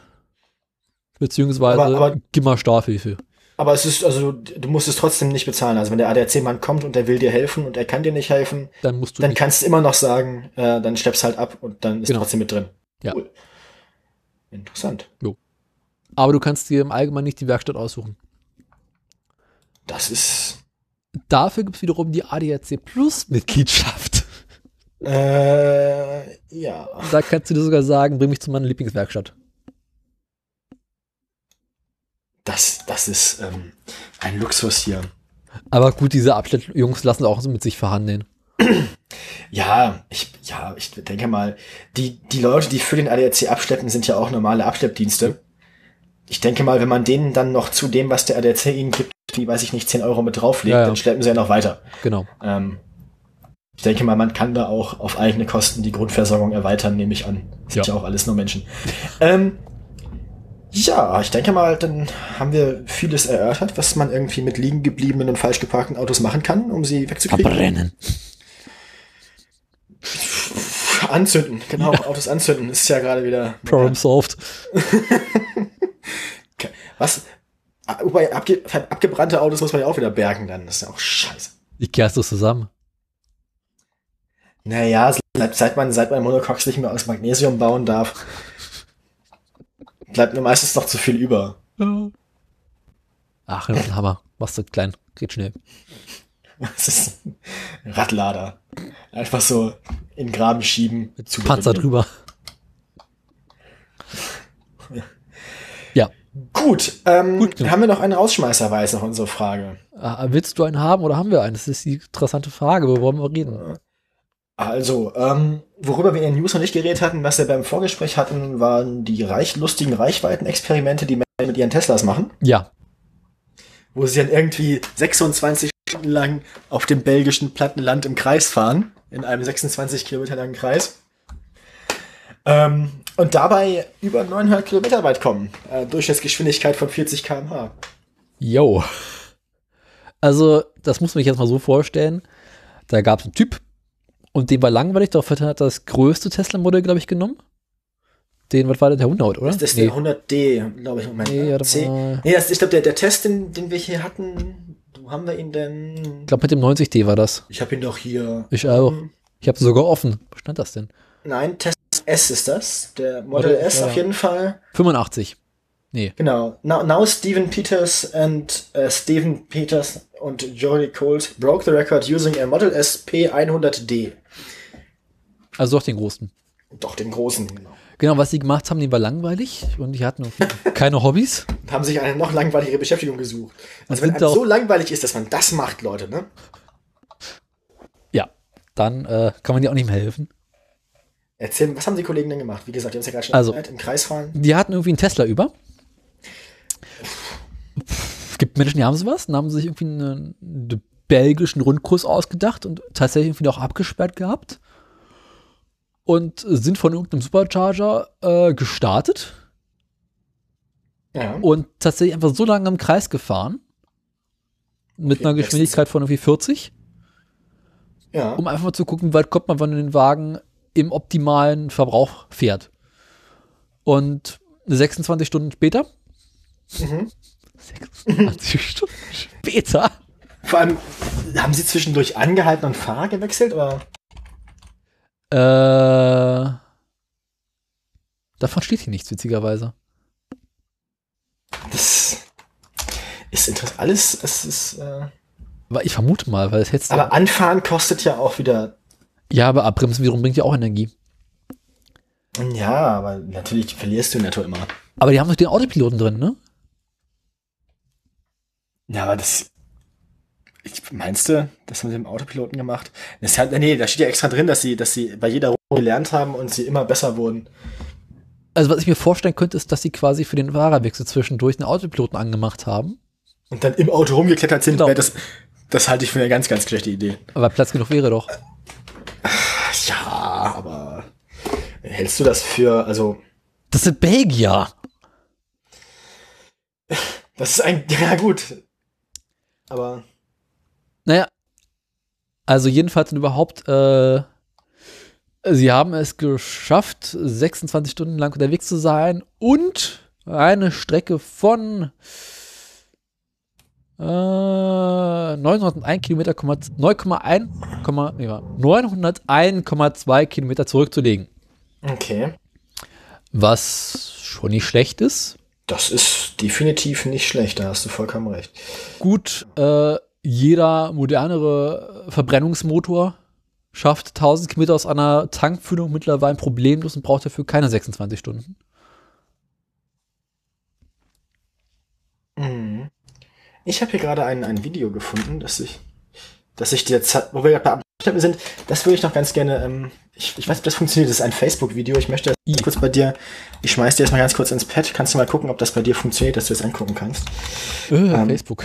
beziehungsweise aber, aber, gib mal Starthilfe. Aber es ist, also du musst es trotzdem nicht bezahlen. Also wenn der A D A C-Mann kommt und der will dir helfen und er kann dir nicht helfen, dann, musst du dann kannst du immer noch sagen, äh, dann schleppst halt ab und dann ist genau. Trotzdem mit drin. Ja. Cool. Interessant. Jo. Aber du kannst dir im Allgemeinen nicht die Werkstatt aussuchen. Das ist... Dafür gibt es wiederum die A D A C-Plus-Mitgliedschaft. Äh, ja. Da kannst du dir sogar sagen, bring mich zu meiner Lieblingswerkstatt. Das, das ist ähm, ein Luxus hier. Aber gut, diese Abschleppjungs lassen auch so mit sich verhandeln. Ja, ich, ja, ich denke mal, die, die Leute, die für den A D A C abschleppen, sind ja auch normale Abschleppdienste. Ich denke mal, wenn man denen dann noch zu dem, was der A D A C ihnen gibt, wie, weiß ich nicht, zehn Euro mit drauflegt, ja, ja. Dann schleppen sie ja noch weiter. Genau. Ähm, ich denke mal, man kann da auch auf eigene Kosten die Grundversorgung erweitern, nehme ich an. Sind ja, ja auch alles nur Menschen. ähm, ja, ich denke mal, dann haben wir vieles erörtert, was man irgendwie mit liegen gebliebenen und falsch geparkten Autos machen kann, um sie wegzukriegen. Verbrennen. Anzünden, genau, ja. Autos anzünden ist ja gerade wieder... Problem ja. Solved. Was? Wobei, abge, abgebrannte Autos muss man ja auch wieder bergen dann, das ist ja auch scheiße. Wie kehrst du es zusammen? Naja, seit man, seit man Monocoques nicht mehr aus Magnesium bauen darf, bleibt mir meistens noch zu viel über. Ach, ein Hammer, machst du klein, geht schnell. Das ist ein Radlader. Einfach so in den Graben schieben. Mit Panzer drüber. Ja. Gut, ähm, Gut haben wir noch einen Rausschmeißer, war jetzt noch unsere Frage. Ah, willst du einen haben oder haben wir einen? Das ist die interessante Frage, worüber wir reden. Also, ähm, worüber wir in den News noch nicht geredet hatten, was wir beim Vorgespräch hatten, waren die reich, lustigen Reichweitenexperimente, die Menschen mit ihren Teslas machen. Ja. Wo sie dann irgendwie sechsundzwanzig Stunden lang auf dem belgischen Plattenland im Kreis fahren, in einem sechsundzwanzig Kilometer langen Kreis, ähm, und dabei über neunhundert Kilometer weit kommen, äh, Durchschnittsgeschwindigkeit von vierzig Kilometer pro Stunde. Jo. Also das muss man sich jetzt mal so vorstellen, da gab es einen Typ und dem war langweilig, daraufhin hat er das größte Tesla-Modell, glaube ich, genommen. Den, was war denn der hundert, oder? Das ist nee. der hundert D, glaube ich. Moment. Nee, C. nee das, ich glaube, der, der Test, den, den wir hier hatten, wo haben wir ihn denn? Ich glaube, mit dem neunzig D war das. Ich habe ihn doch hier. Ich auch. Hm. Ich habe sogar offen. Wo stand das denn? Nein, Tesla S ist das. Der Model oder, S ja. auf jeden Fall. fünfundachtzig. Nee. Genau. Now, now Steven Peters and uh, Steven Peters und Jody Coles broke the record using a Model S P hundert D. Also doch den großen. Doch den großen, genau. Genau, was sie gemacht haben, die war langweilig und die hatten keine Hobbys. Haben sich eine noch langweiligere Beschäftigung gesucht. Also wenn es so langweilig ist, dass man das macht, Leute, ne? Ja, dann äh, kann man dir auch nicht mehr helfen. Erzähl, was haben die Kollegen denn gemacht? Wie gesagt, die haben es ja gerade schon also, im Kreis fahren. Die hatten irgendwie einen Tesla über. Es gibt Menschen, die haben sowas, und haben sich irgendwie einen, einen belgischen Rundkurs ausgedacht und tatsächlich irgendwie auch abgesperrt gehabt. Und sind von irgendeinem Supercharger äh, gestartet. Ja. Und tatsächlich einfach so lange im Kreis gefahren. Mit okay, einer Geschwindigkeit von irgendwie vierzig. Ja. Um einfach mal zu gucken, wie weit kommt man, wenn den Wagen im optimalen Verbrauch fährt. Und sechsundzwanzig Stunden später. Mhm. sechsundzwanzig Stunden später. Vor allem, haben sie zwischendurch angehalten und Fahrer gewechselt, oder? Äh, davon steht hier nichts, witzigerweise. Das ist interessant. Alles, es ist. Äh aber ich vermute mal, weil es jetzt. Aber ja anfahren kostet ja auch wieder. Ja, aber abbremsen wiederum bringt ja auch Energie. Ja, aber natürlich verlierst du in der Tour immer. Aber die haben doch den Autopiloten drin, ne? Ja, aber das. Ich, meinst du, das haben sie mit dem Autopiloten gemacht? Das hat, nee, da steht ja extra drin, dass sie, dass sie bei jeder Runde gelernt haben und sie immer besser wurden. Also was ich mir vorstellen könnte, ist, dass sie quasi für den Fahrerwechsel zwischendurch einen Autopiloten angemacht haben. Und dann im Auto rumgeklettert sind. Genau. Das, das halte ich für eine ganz, ganz schlechte Idee. Aber Platz genug wäre doch. Ja, aber hältst du das für, also... Das sind Belgier. Das ist ein, ja gut. Aber... Naja, also jedenfalls und überhaupt, äh, sie haben es geschafft, sechsundzwanzig Stunden lang unterwegs zu sein und eine Strecke von äh, neunhunderteins Kilometer, neunhunderteins Komma zwei Kilometer zurückzulegen. Okay. Was schon nicht schlecht ist. Das ist definitiv nicht schlecht, da hast du vollkommen recht. Gut, äh, jeder modernere Verbrennungsmotor schafft tausend Kilometer aus einer Tankfüllung mittlerweile problemlos und braucht dafür keine sechsundzwanzig Stunden. Ich habe hier gerade ein, ein Video gefunden, dass ich, dass ich dir, wo wir gerade bei sind, das würde ich noch ganz gerne, ähm, ich, ich weiß nicht, ob das funktioniert, das ist ein Facebook-Video, ich möchte das kurz bei dir, ich schmeiß dir jetzt mal ganz kurz ins Pad, kannst du mal gucken, ob das bei dir funktioniert, dass du es angucken kannst. Äh, ähm, Facebook.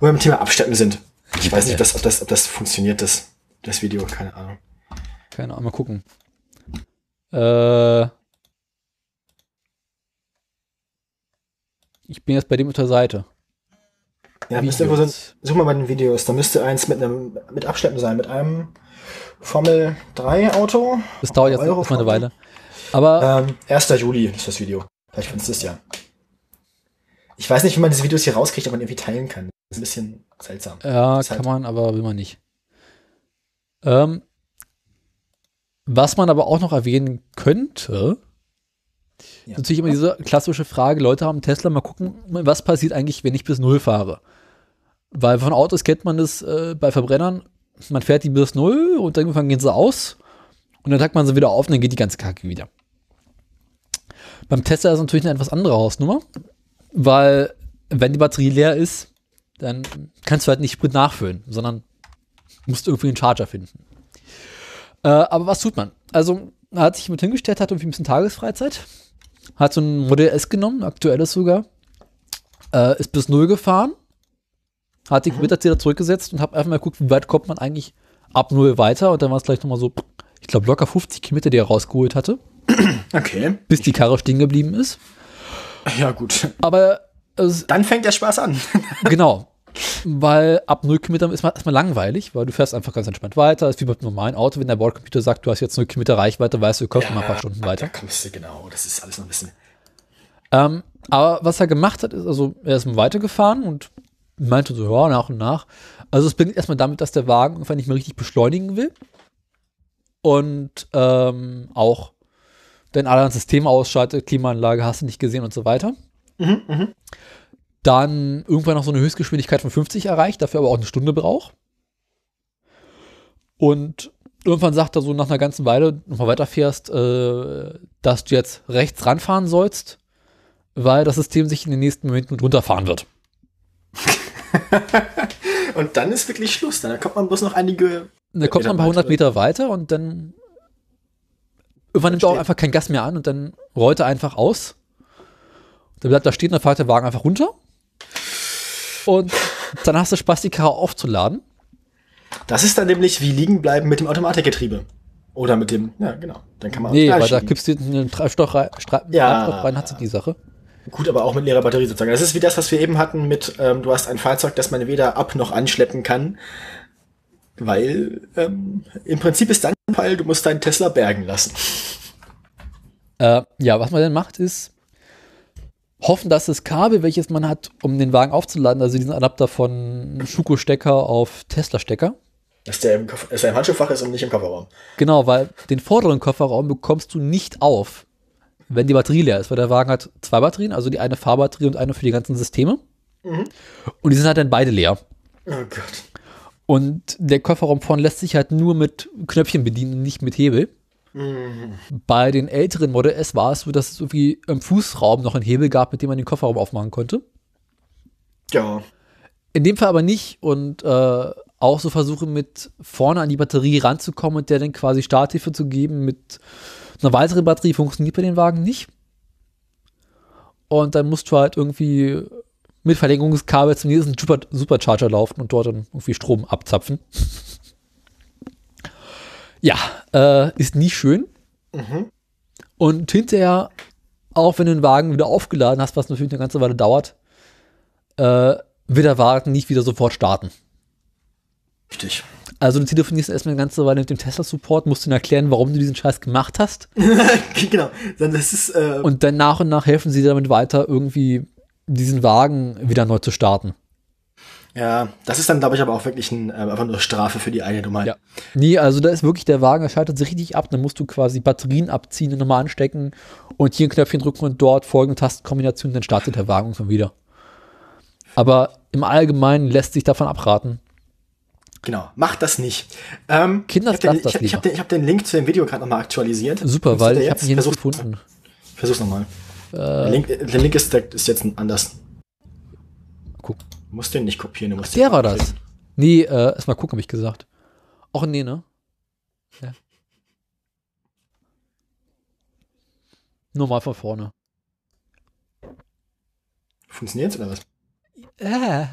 Wo wir beim Thema Absteppen sind. Ich weiß nicht, ob das, ob das, ob das funktioniert, das, das Video. Keine Ahnung. Keine Ahnung, mal gucken. Äh, ich bin jetzt bei dem unter Seite. Ja, müsste irgendwo sonst. Such mal bei den Videos. Da müsste eins mit einem mit Abschleppen sein, mit einem Formel drei Auto. Das dauert jetzt noch eine Weile. Aber ähm, erster Juli ist das Video. Vielleicht findest du es ja. Ich weiß nicht, wie man diese Videos hier rauskriegt, ob man irgendwie teilen kann. Das ist ein bisschen seltsam. Ja, kann man, aber will man nicht. Ähm, was man aber auch noch erwähnen könnte, ja. ist natürlich immer diese klassische Frage, Leute haben Tesla, mal gucken, was passiert eigentlich, wenn ich bis null fahre? Weil von Autos kennt man das äh, bei Verbrennern, man fährt die bis null und dann irgendwann gehen sie aus und dann tackt man sie wieder auf und dann geht die ganze Kacke wieder. Beim Tesla ist natürlich eine etwas andere Hausnummer, weil wenn die Batterie leer ist, dann kannst du halt nicht Sprit nachfüllen, sondern musst irgendwie einen Charger finden. Äh, aber was tut man? Also, er hat sich mit hingestellt, hat irgendwie ein bisschen Tagesfreizeit, hat so ein Model S genommen, aktuelles sogar, äh, ist bis null gefahren, hat die Kilometerzähler zurückgesetzt und hab einfach mal geguckt, wie weit kommt man eigentlich ab null weiter und dann war es gleich nochmal so, ich glaube, locker fünfzig Kilometer, die er rausgeholt hatte. Okay. Bis die Karre stehen geblieben ist. Ja, gut. Aber. Also, dann fängt der Spaß an. Genau. Weil ab null Kilometern ist man erstmal langweilig, weil du fährst einfach ganz entspannt weiter. Das ist wie mit einem normalen Auto, wenn der Bordcomputer sagt, du hast jetzt null Kilometer Reichweite, weißt du, du kommst ja, mal ein paar Stunden weiter. Da kommst du, genau, das ist alles noch ein bisschen. Ähm, aber was er gemacht hat, ist, also er ist mal weitergefahren und meinte so, ja, nach und nach. Also es beginnt erstmal damit, dass der Wagen irgendwann nicht mehr richtig beschleunigen will. Und ähm, auch dein anderes System ausschaltet, Klimaanlage hast du nicht gesehen und so weiter. Mhm, mh. Dann irgendwann noch so eine Höchstgeschwindigkeit von fünfzig erreicht, dafür aber auch eine Stunde braucht. Und irgendwann sagt er so nach einer ganzen Weile, nochmal weiterfährst, äh, dass du jetzt rechts ranfahren sollst, weil das System sich in den nächsten Momenten runterfahren wird. Und dann ist wirklich Schluss. Dann kommt man bloß noch einige... Dann kommt man ein paar hundert Meter weiter und dann irgendwann nimmt er auch einfach kein Gas mehr an und dann rollt er einfach aus. Dann bleibt er stehen, dann fährt der Wagen einfach runter. Und dann hast du Spaß, die Karre aufzuladen. Das ist dann nämlich wie liegen bleiben mit dem Automatikgetriebe. Oder mit dem, ja genau. Dann kann man nee, weil da kippst du einen Treibstoff rein, ja. rein, hat sie die Sache. Gut, aber auch mit leerer Batterie sozusagen. Das ist wie das, was wir eben hatten mit, ähm, du hast ein Fahrzeug, das man weder ab- noch anschleppen kann. Weil ähm, im Prinzip ist dein Fall, du musst deinen Tesla bergen lassen. Äh, ja, was man dann macht, ist hoffen, dass das Kabel, welches man hat, um den Wagen aufzuladen, also diesen Adapter von Schuko-Stecker auf Tesla-Stecker. Dass der, im Koffer, dass der im Handschuhfach ist und nicht im Kofferraum. Genau, weil den vorderen Kofferraum bekommst du nicht auf, wenn die Batterie leer ist. Weil der Wagen hat zwei Batterien, also die eine Fahrbatterie und eine für die ganzen Systeme. Mhm. Und die sind halt dann beide leer. Oh Gott. Und der Kofferraum vorne lässt sich halt nur mit Knöpfchen bedienen, nicht mit Hebel. Mhm. Bei den älteren Model S war es so, dass es irgendwie im Fußraum noch einen Hebel gab, mit dem man den Kofferraum aufmachen konnte. Ja. In dem Fall aber nicht. Und äh, auch so Versuche mit vorne an die Batterie ranzukommen und der dann quasi Starthilfe zu geben mit einer weiteren Batterie funktioniert bei den Wagen nicht. Und dann musst du halt irgendwie mit Verlängerungskabel zum nächsten Super- Supercharger laufen und dort dann irgendwie Strom abzapfen. Ja, äh, ist nie schön. Mhm. Und hinterher, auch wenn du den Wagen wieder aufgeladen hast, was natürlich eine ganze Weile dauert, äh, wieder warten, nicht wieder sofort starten. Richtig. Also du telefonierst erstmal eine ganze Weile mit dem Tesla-Support, musst ihnen erklären, warum du diesen Scheiß gemacht hast. Genau. Das ist, äh und dann nach und nach helfen sie damit weiter, irgendwie diesen Wagen wieder neu zu starten. Ja, das ist dann, glaube ich, aber auch wirklich ein, äh, einfach nur Strafe für die eigene Dummheit. Ja. Nee, also da ist wirklich der Wagen, er schaltet sich richtig ab, dann musst du quasi Batterien abziehen und nochmal anstecken und hier ein Knöpfchen drücken und dort folgende Tastenkombinationen, dann startet der Wagen schon wieder. Aber im Allgemeinen lässt sich davon abraten. Genau, macht das nicht. Ähm, Kinder, ich habe den, hab, hab den, hab den Link zu dem Video gerade nochmal aktualisiert. Super, weil ich habe ihn hier nicht gefunden. Versuch's nochmal. Äh, der, Link, der Link ist, ist jetzt anders. Guck. Du musst den nicht kopieren. Du musst Ach, den der war das. Nee, äh, erstmal gucken, habe ich gesagt. Och, nee, ne? Ja. Nochmal von vorne. Funktioniert's oder was? Äh.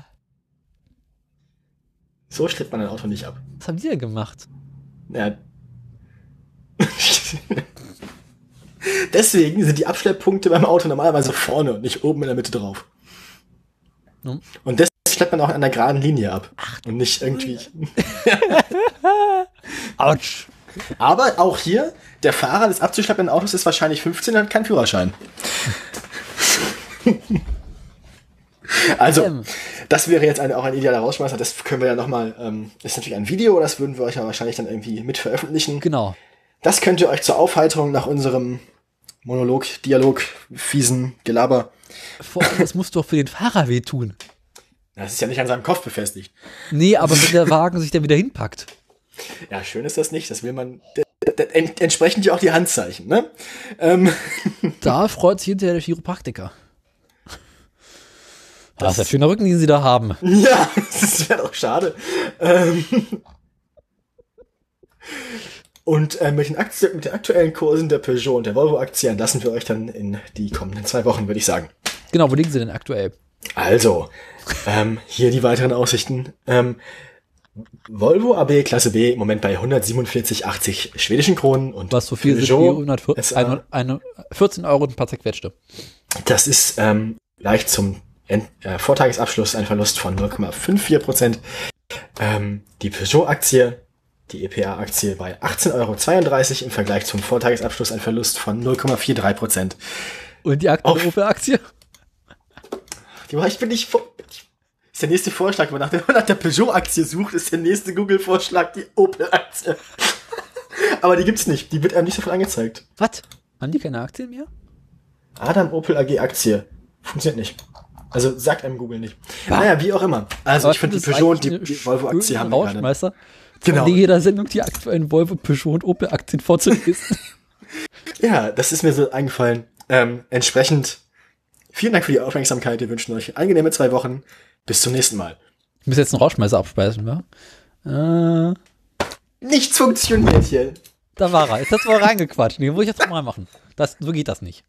So schleppt man ein Auto nicht ab. Was haben die denn gemacht? Ja. Deswegen sind die Abschlepppunkte beim Auto normalerweise vorne und nicht oben in der Mitte drauf. Hm. Und deswegen schleppt man auch an einer geraden Linie ab. Ach, und nicht irgendwie... Autsch. Aber auch hier, der Fahrer des abzuschleppenden Autos ist wahrscheinlich fünfzehn und hat keinen Führerschein. Also, das wäre jetzt eine, auch ein idealer Rausschmeißer. Das können wir ja nochmal, ähm, ist natürlich ein Video, das würden wir euch ja wahrscheinlich dann irgendwie mit veröffentlichen. Genau. Das könnt ihr euch zur Aufheiterung nach unserem Monolog, Dialog, fiesen Gelaber. Vor allem, das muss doch für den Fahrer wehtun. Das ist ja nicht an seinem Kopf befestigt. Nee, aber wenn der Wagen sich dann wieder hinpackt. Ja, schön ist das nicht, das will man... Entsprechend ja auch die Handzeichen, ne? Ähm. Da freut sich hinterher der Chiropraktiker. Das, das ist der schöne Rücken, den sie da haben. Ja, das wäre doch schade. Ähm und äh, mit, den Aktien, mit den aktuellen Kursen der Peugeot und der Volvo-Aktien lassen wir euch dann in die kommenden zwei Wochen, würde ich sagen. Genau, wo liegen sie denn aktuell? Also, ähm, hier die weiteren Aussichten. Ähm, Volvo A B Klasse B im Moment bei hundertsiebenundvierzig Komma achtzig schwedischen Kronen. Und was so viel Peugeot sind hundertvierzehn Euro und ein paar zerquetschte. Das ist ähm, leicht zum äh, Vortagesabschluss ein Verlust von null Komma fünf vier Prozent. Ähm, die Peugeot-Aktie, die E P A-Aktie bei achtzehn Euro zweiunddreißig im Vergleich zum Vortagesabschluss ein Verlust von null Komma vier drei Prozent. Und die Opel-Aktie? Ich bin nicht... Ist der nächste Vorschlag, wenn man nach der Peugeot-Aktie sucht, ist der nächste Google-Vorschlag die Opel-Aktie. Aber die gibt's nicht. Die wird einem nicht davon angezeigt. Was? Haben die keine Aktien mehr? Adam Opel A G Aktie. Funktioniert nicht. Also sagt einem Google nicht. Bah. Naja, wie auch immer. Also aber ich finde die Peugeot und die, die Volvo-Aktie haben wir gerade. Genau. In jeder Sendung die aktuellen Volvo, Peugeot und Opel-Aktien vorzulesen. Ja, das ist mir so eingefallen. Ähm, entsprechend vielen Dank für die Aufmerksamkeit. Wir wünschen euch angenehme zwei Wochen. Bis zum nächsten Mal. Ich muss jetzt einen Rauschmeißer abspeisen, wa? Äh... Nichts funktioniert hier. Da war er. Jetzt hat es wohl reingequatscht. Den muss ich jetzt nochmal machen. Das, so geht das nicht.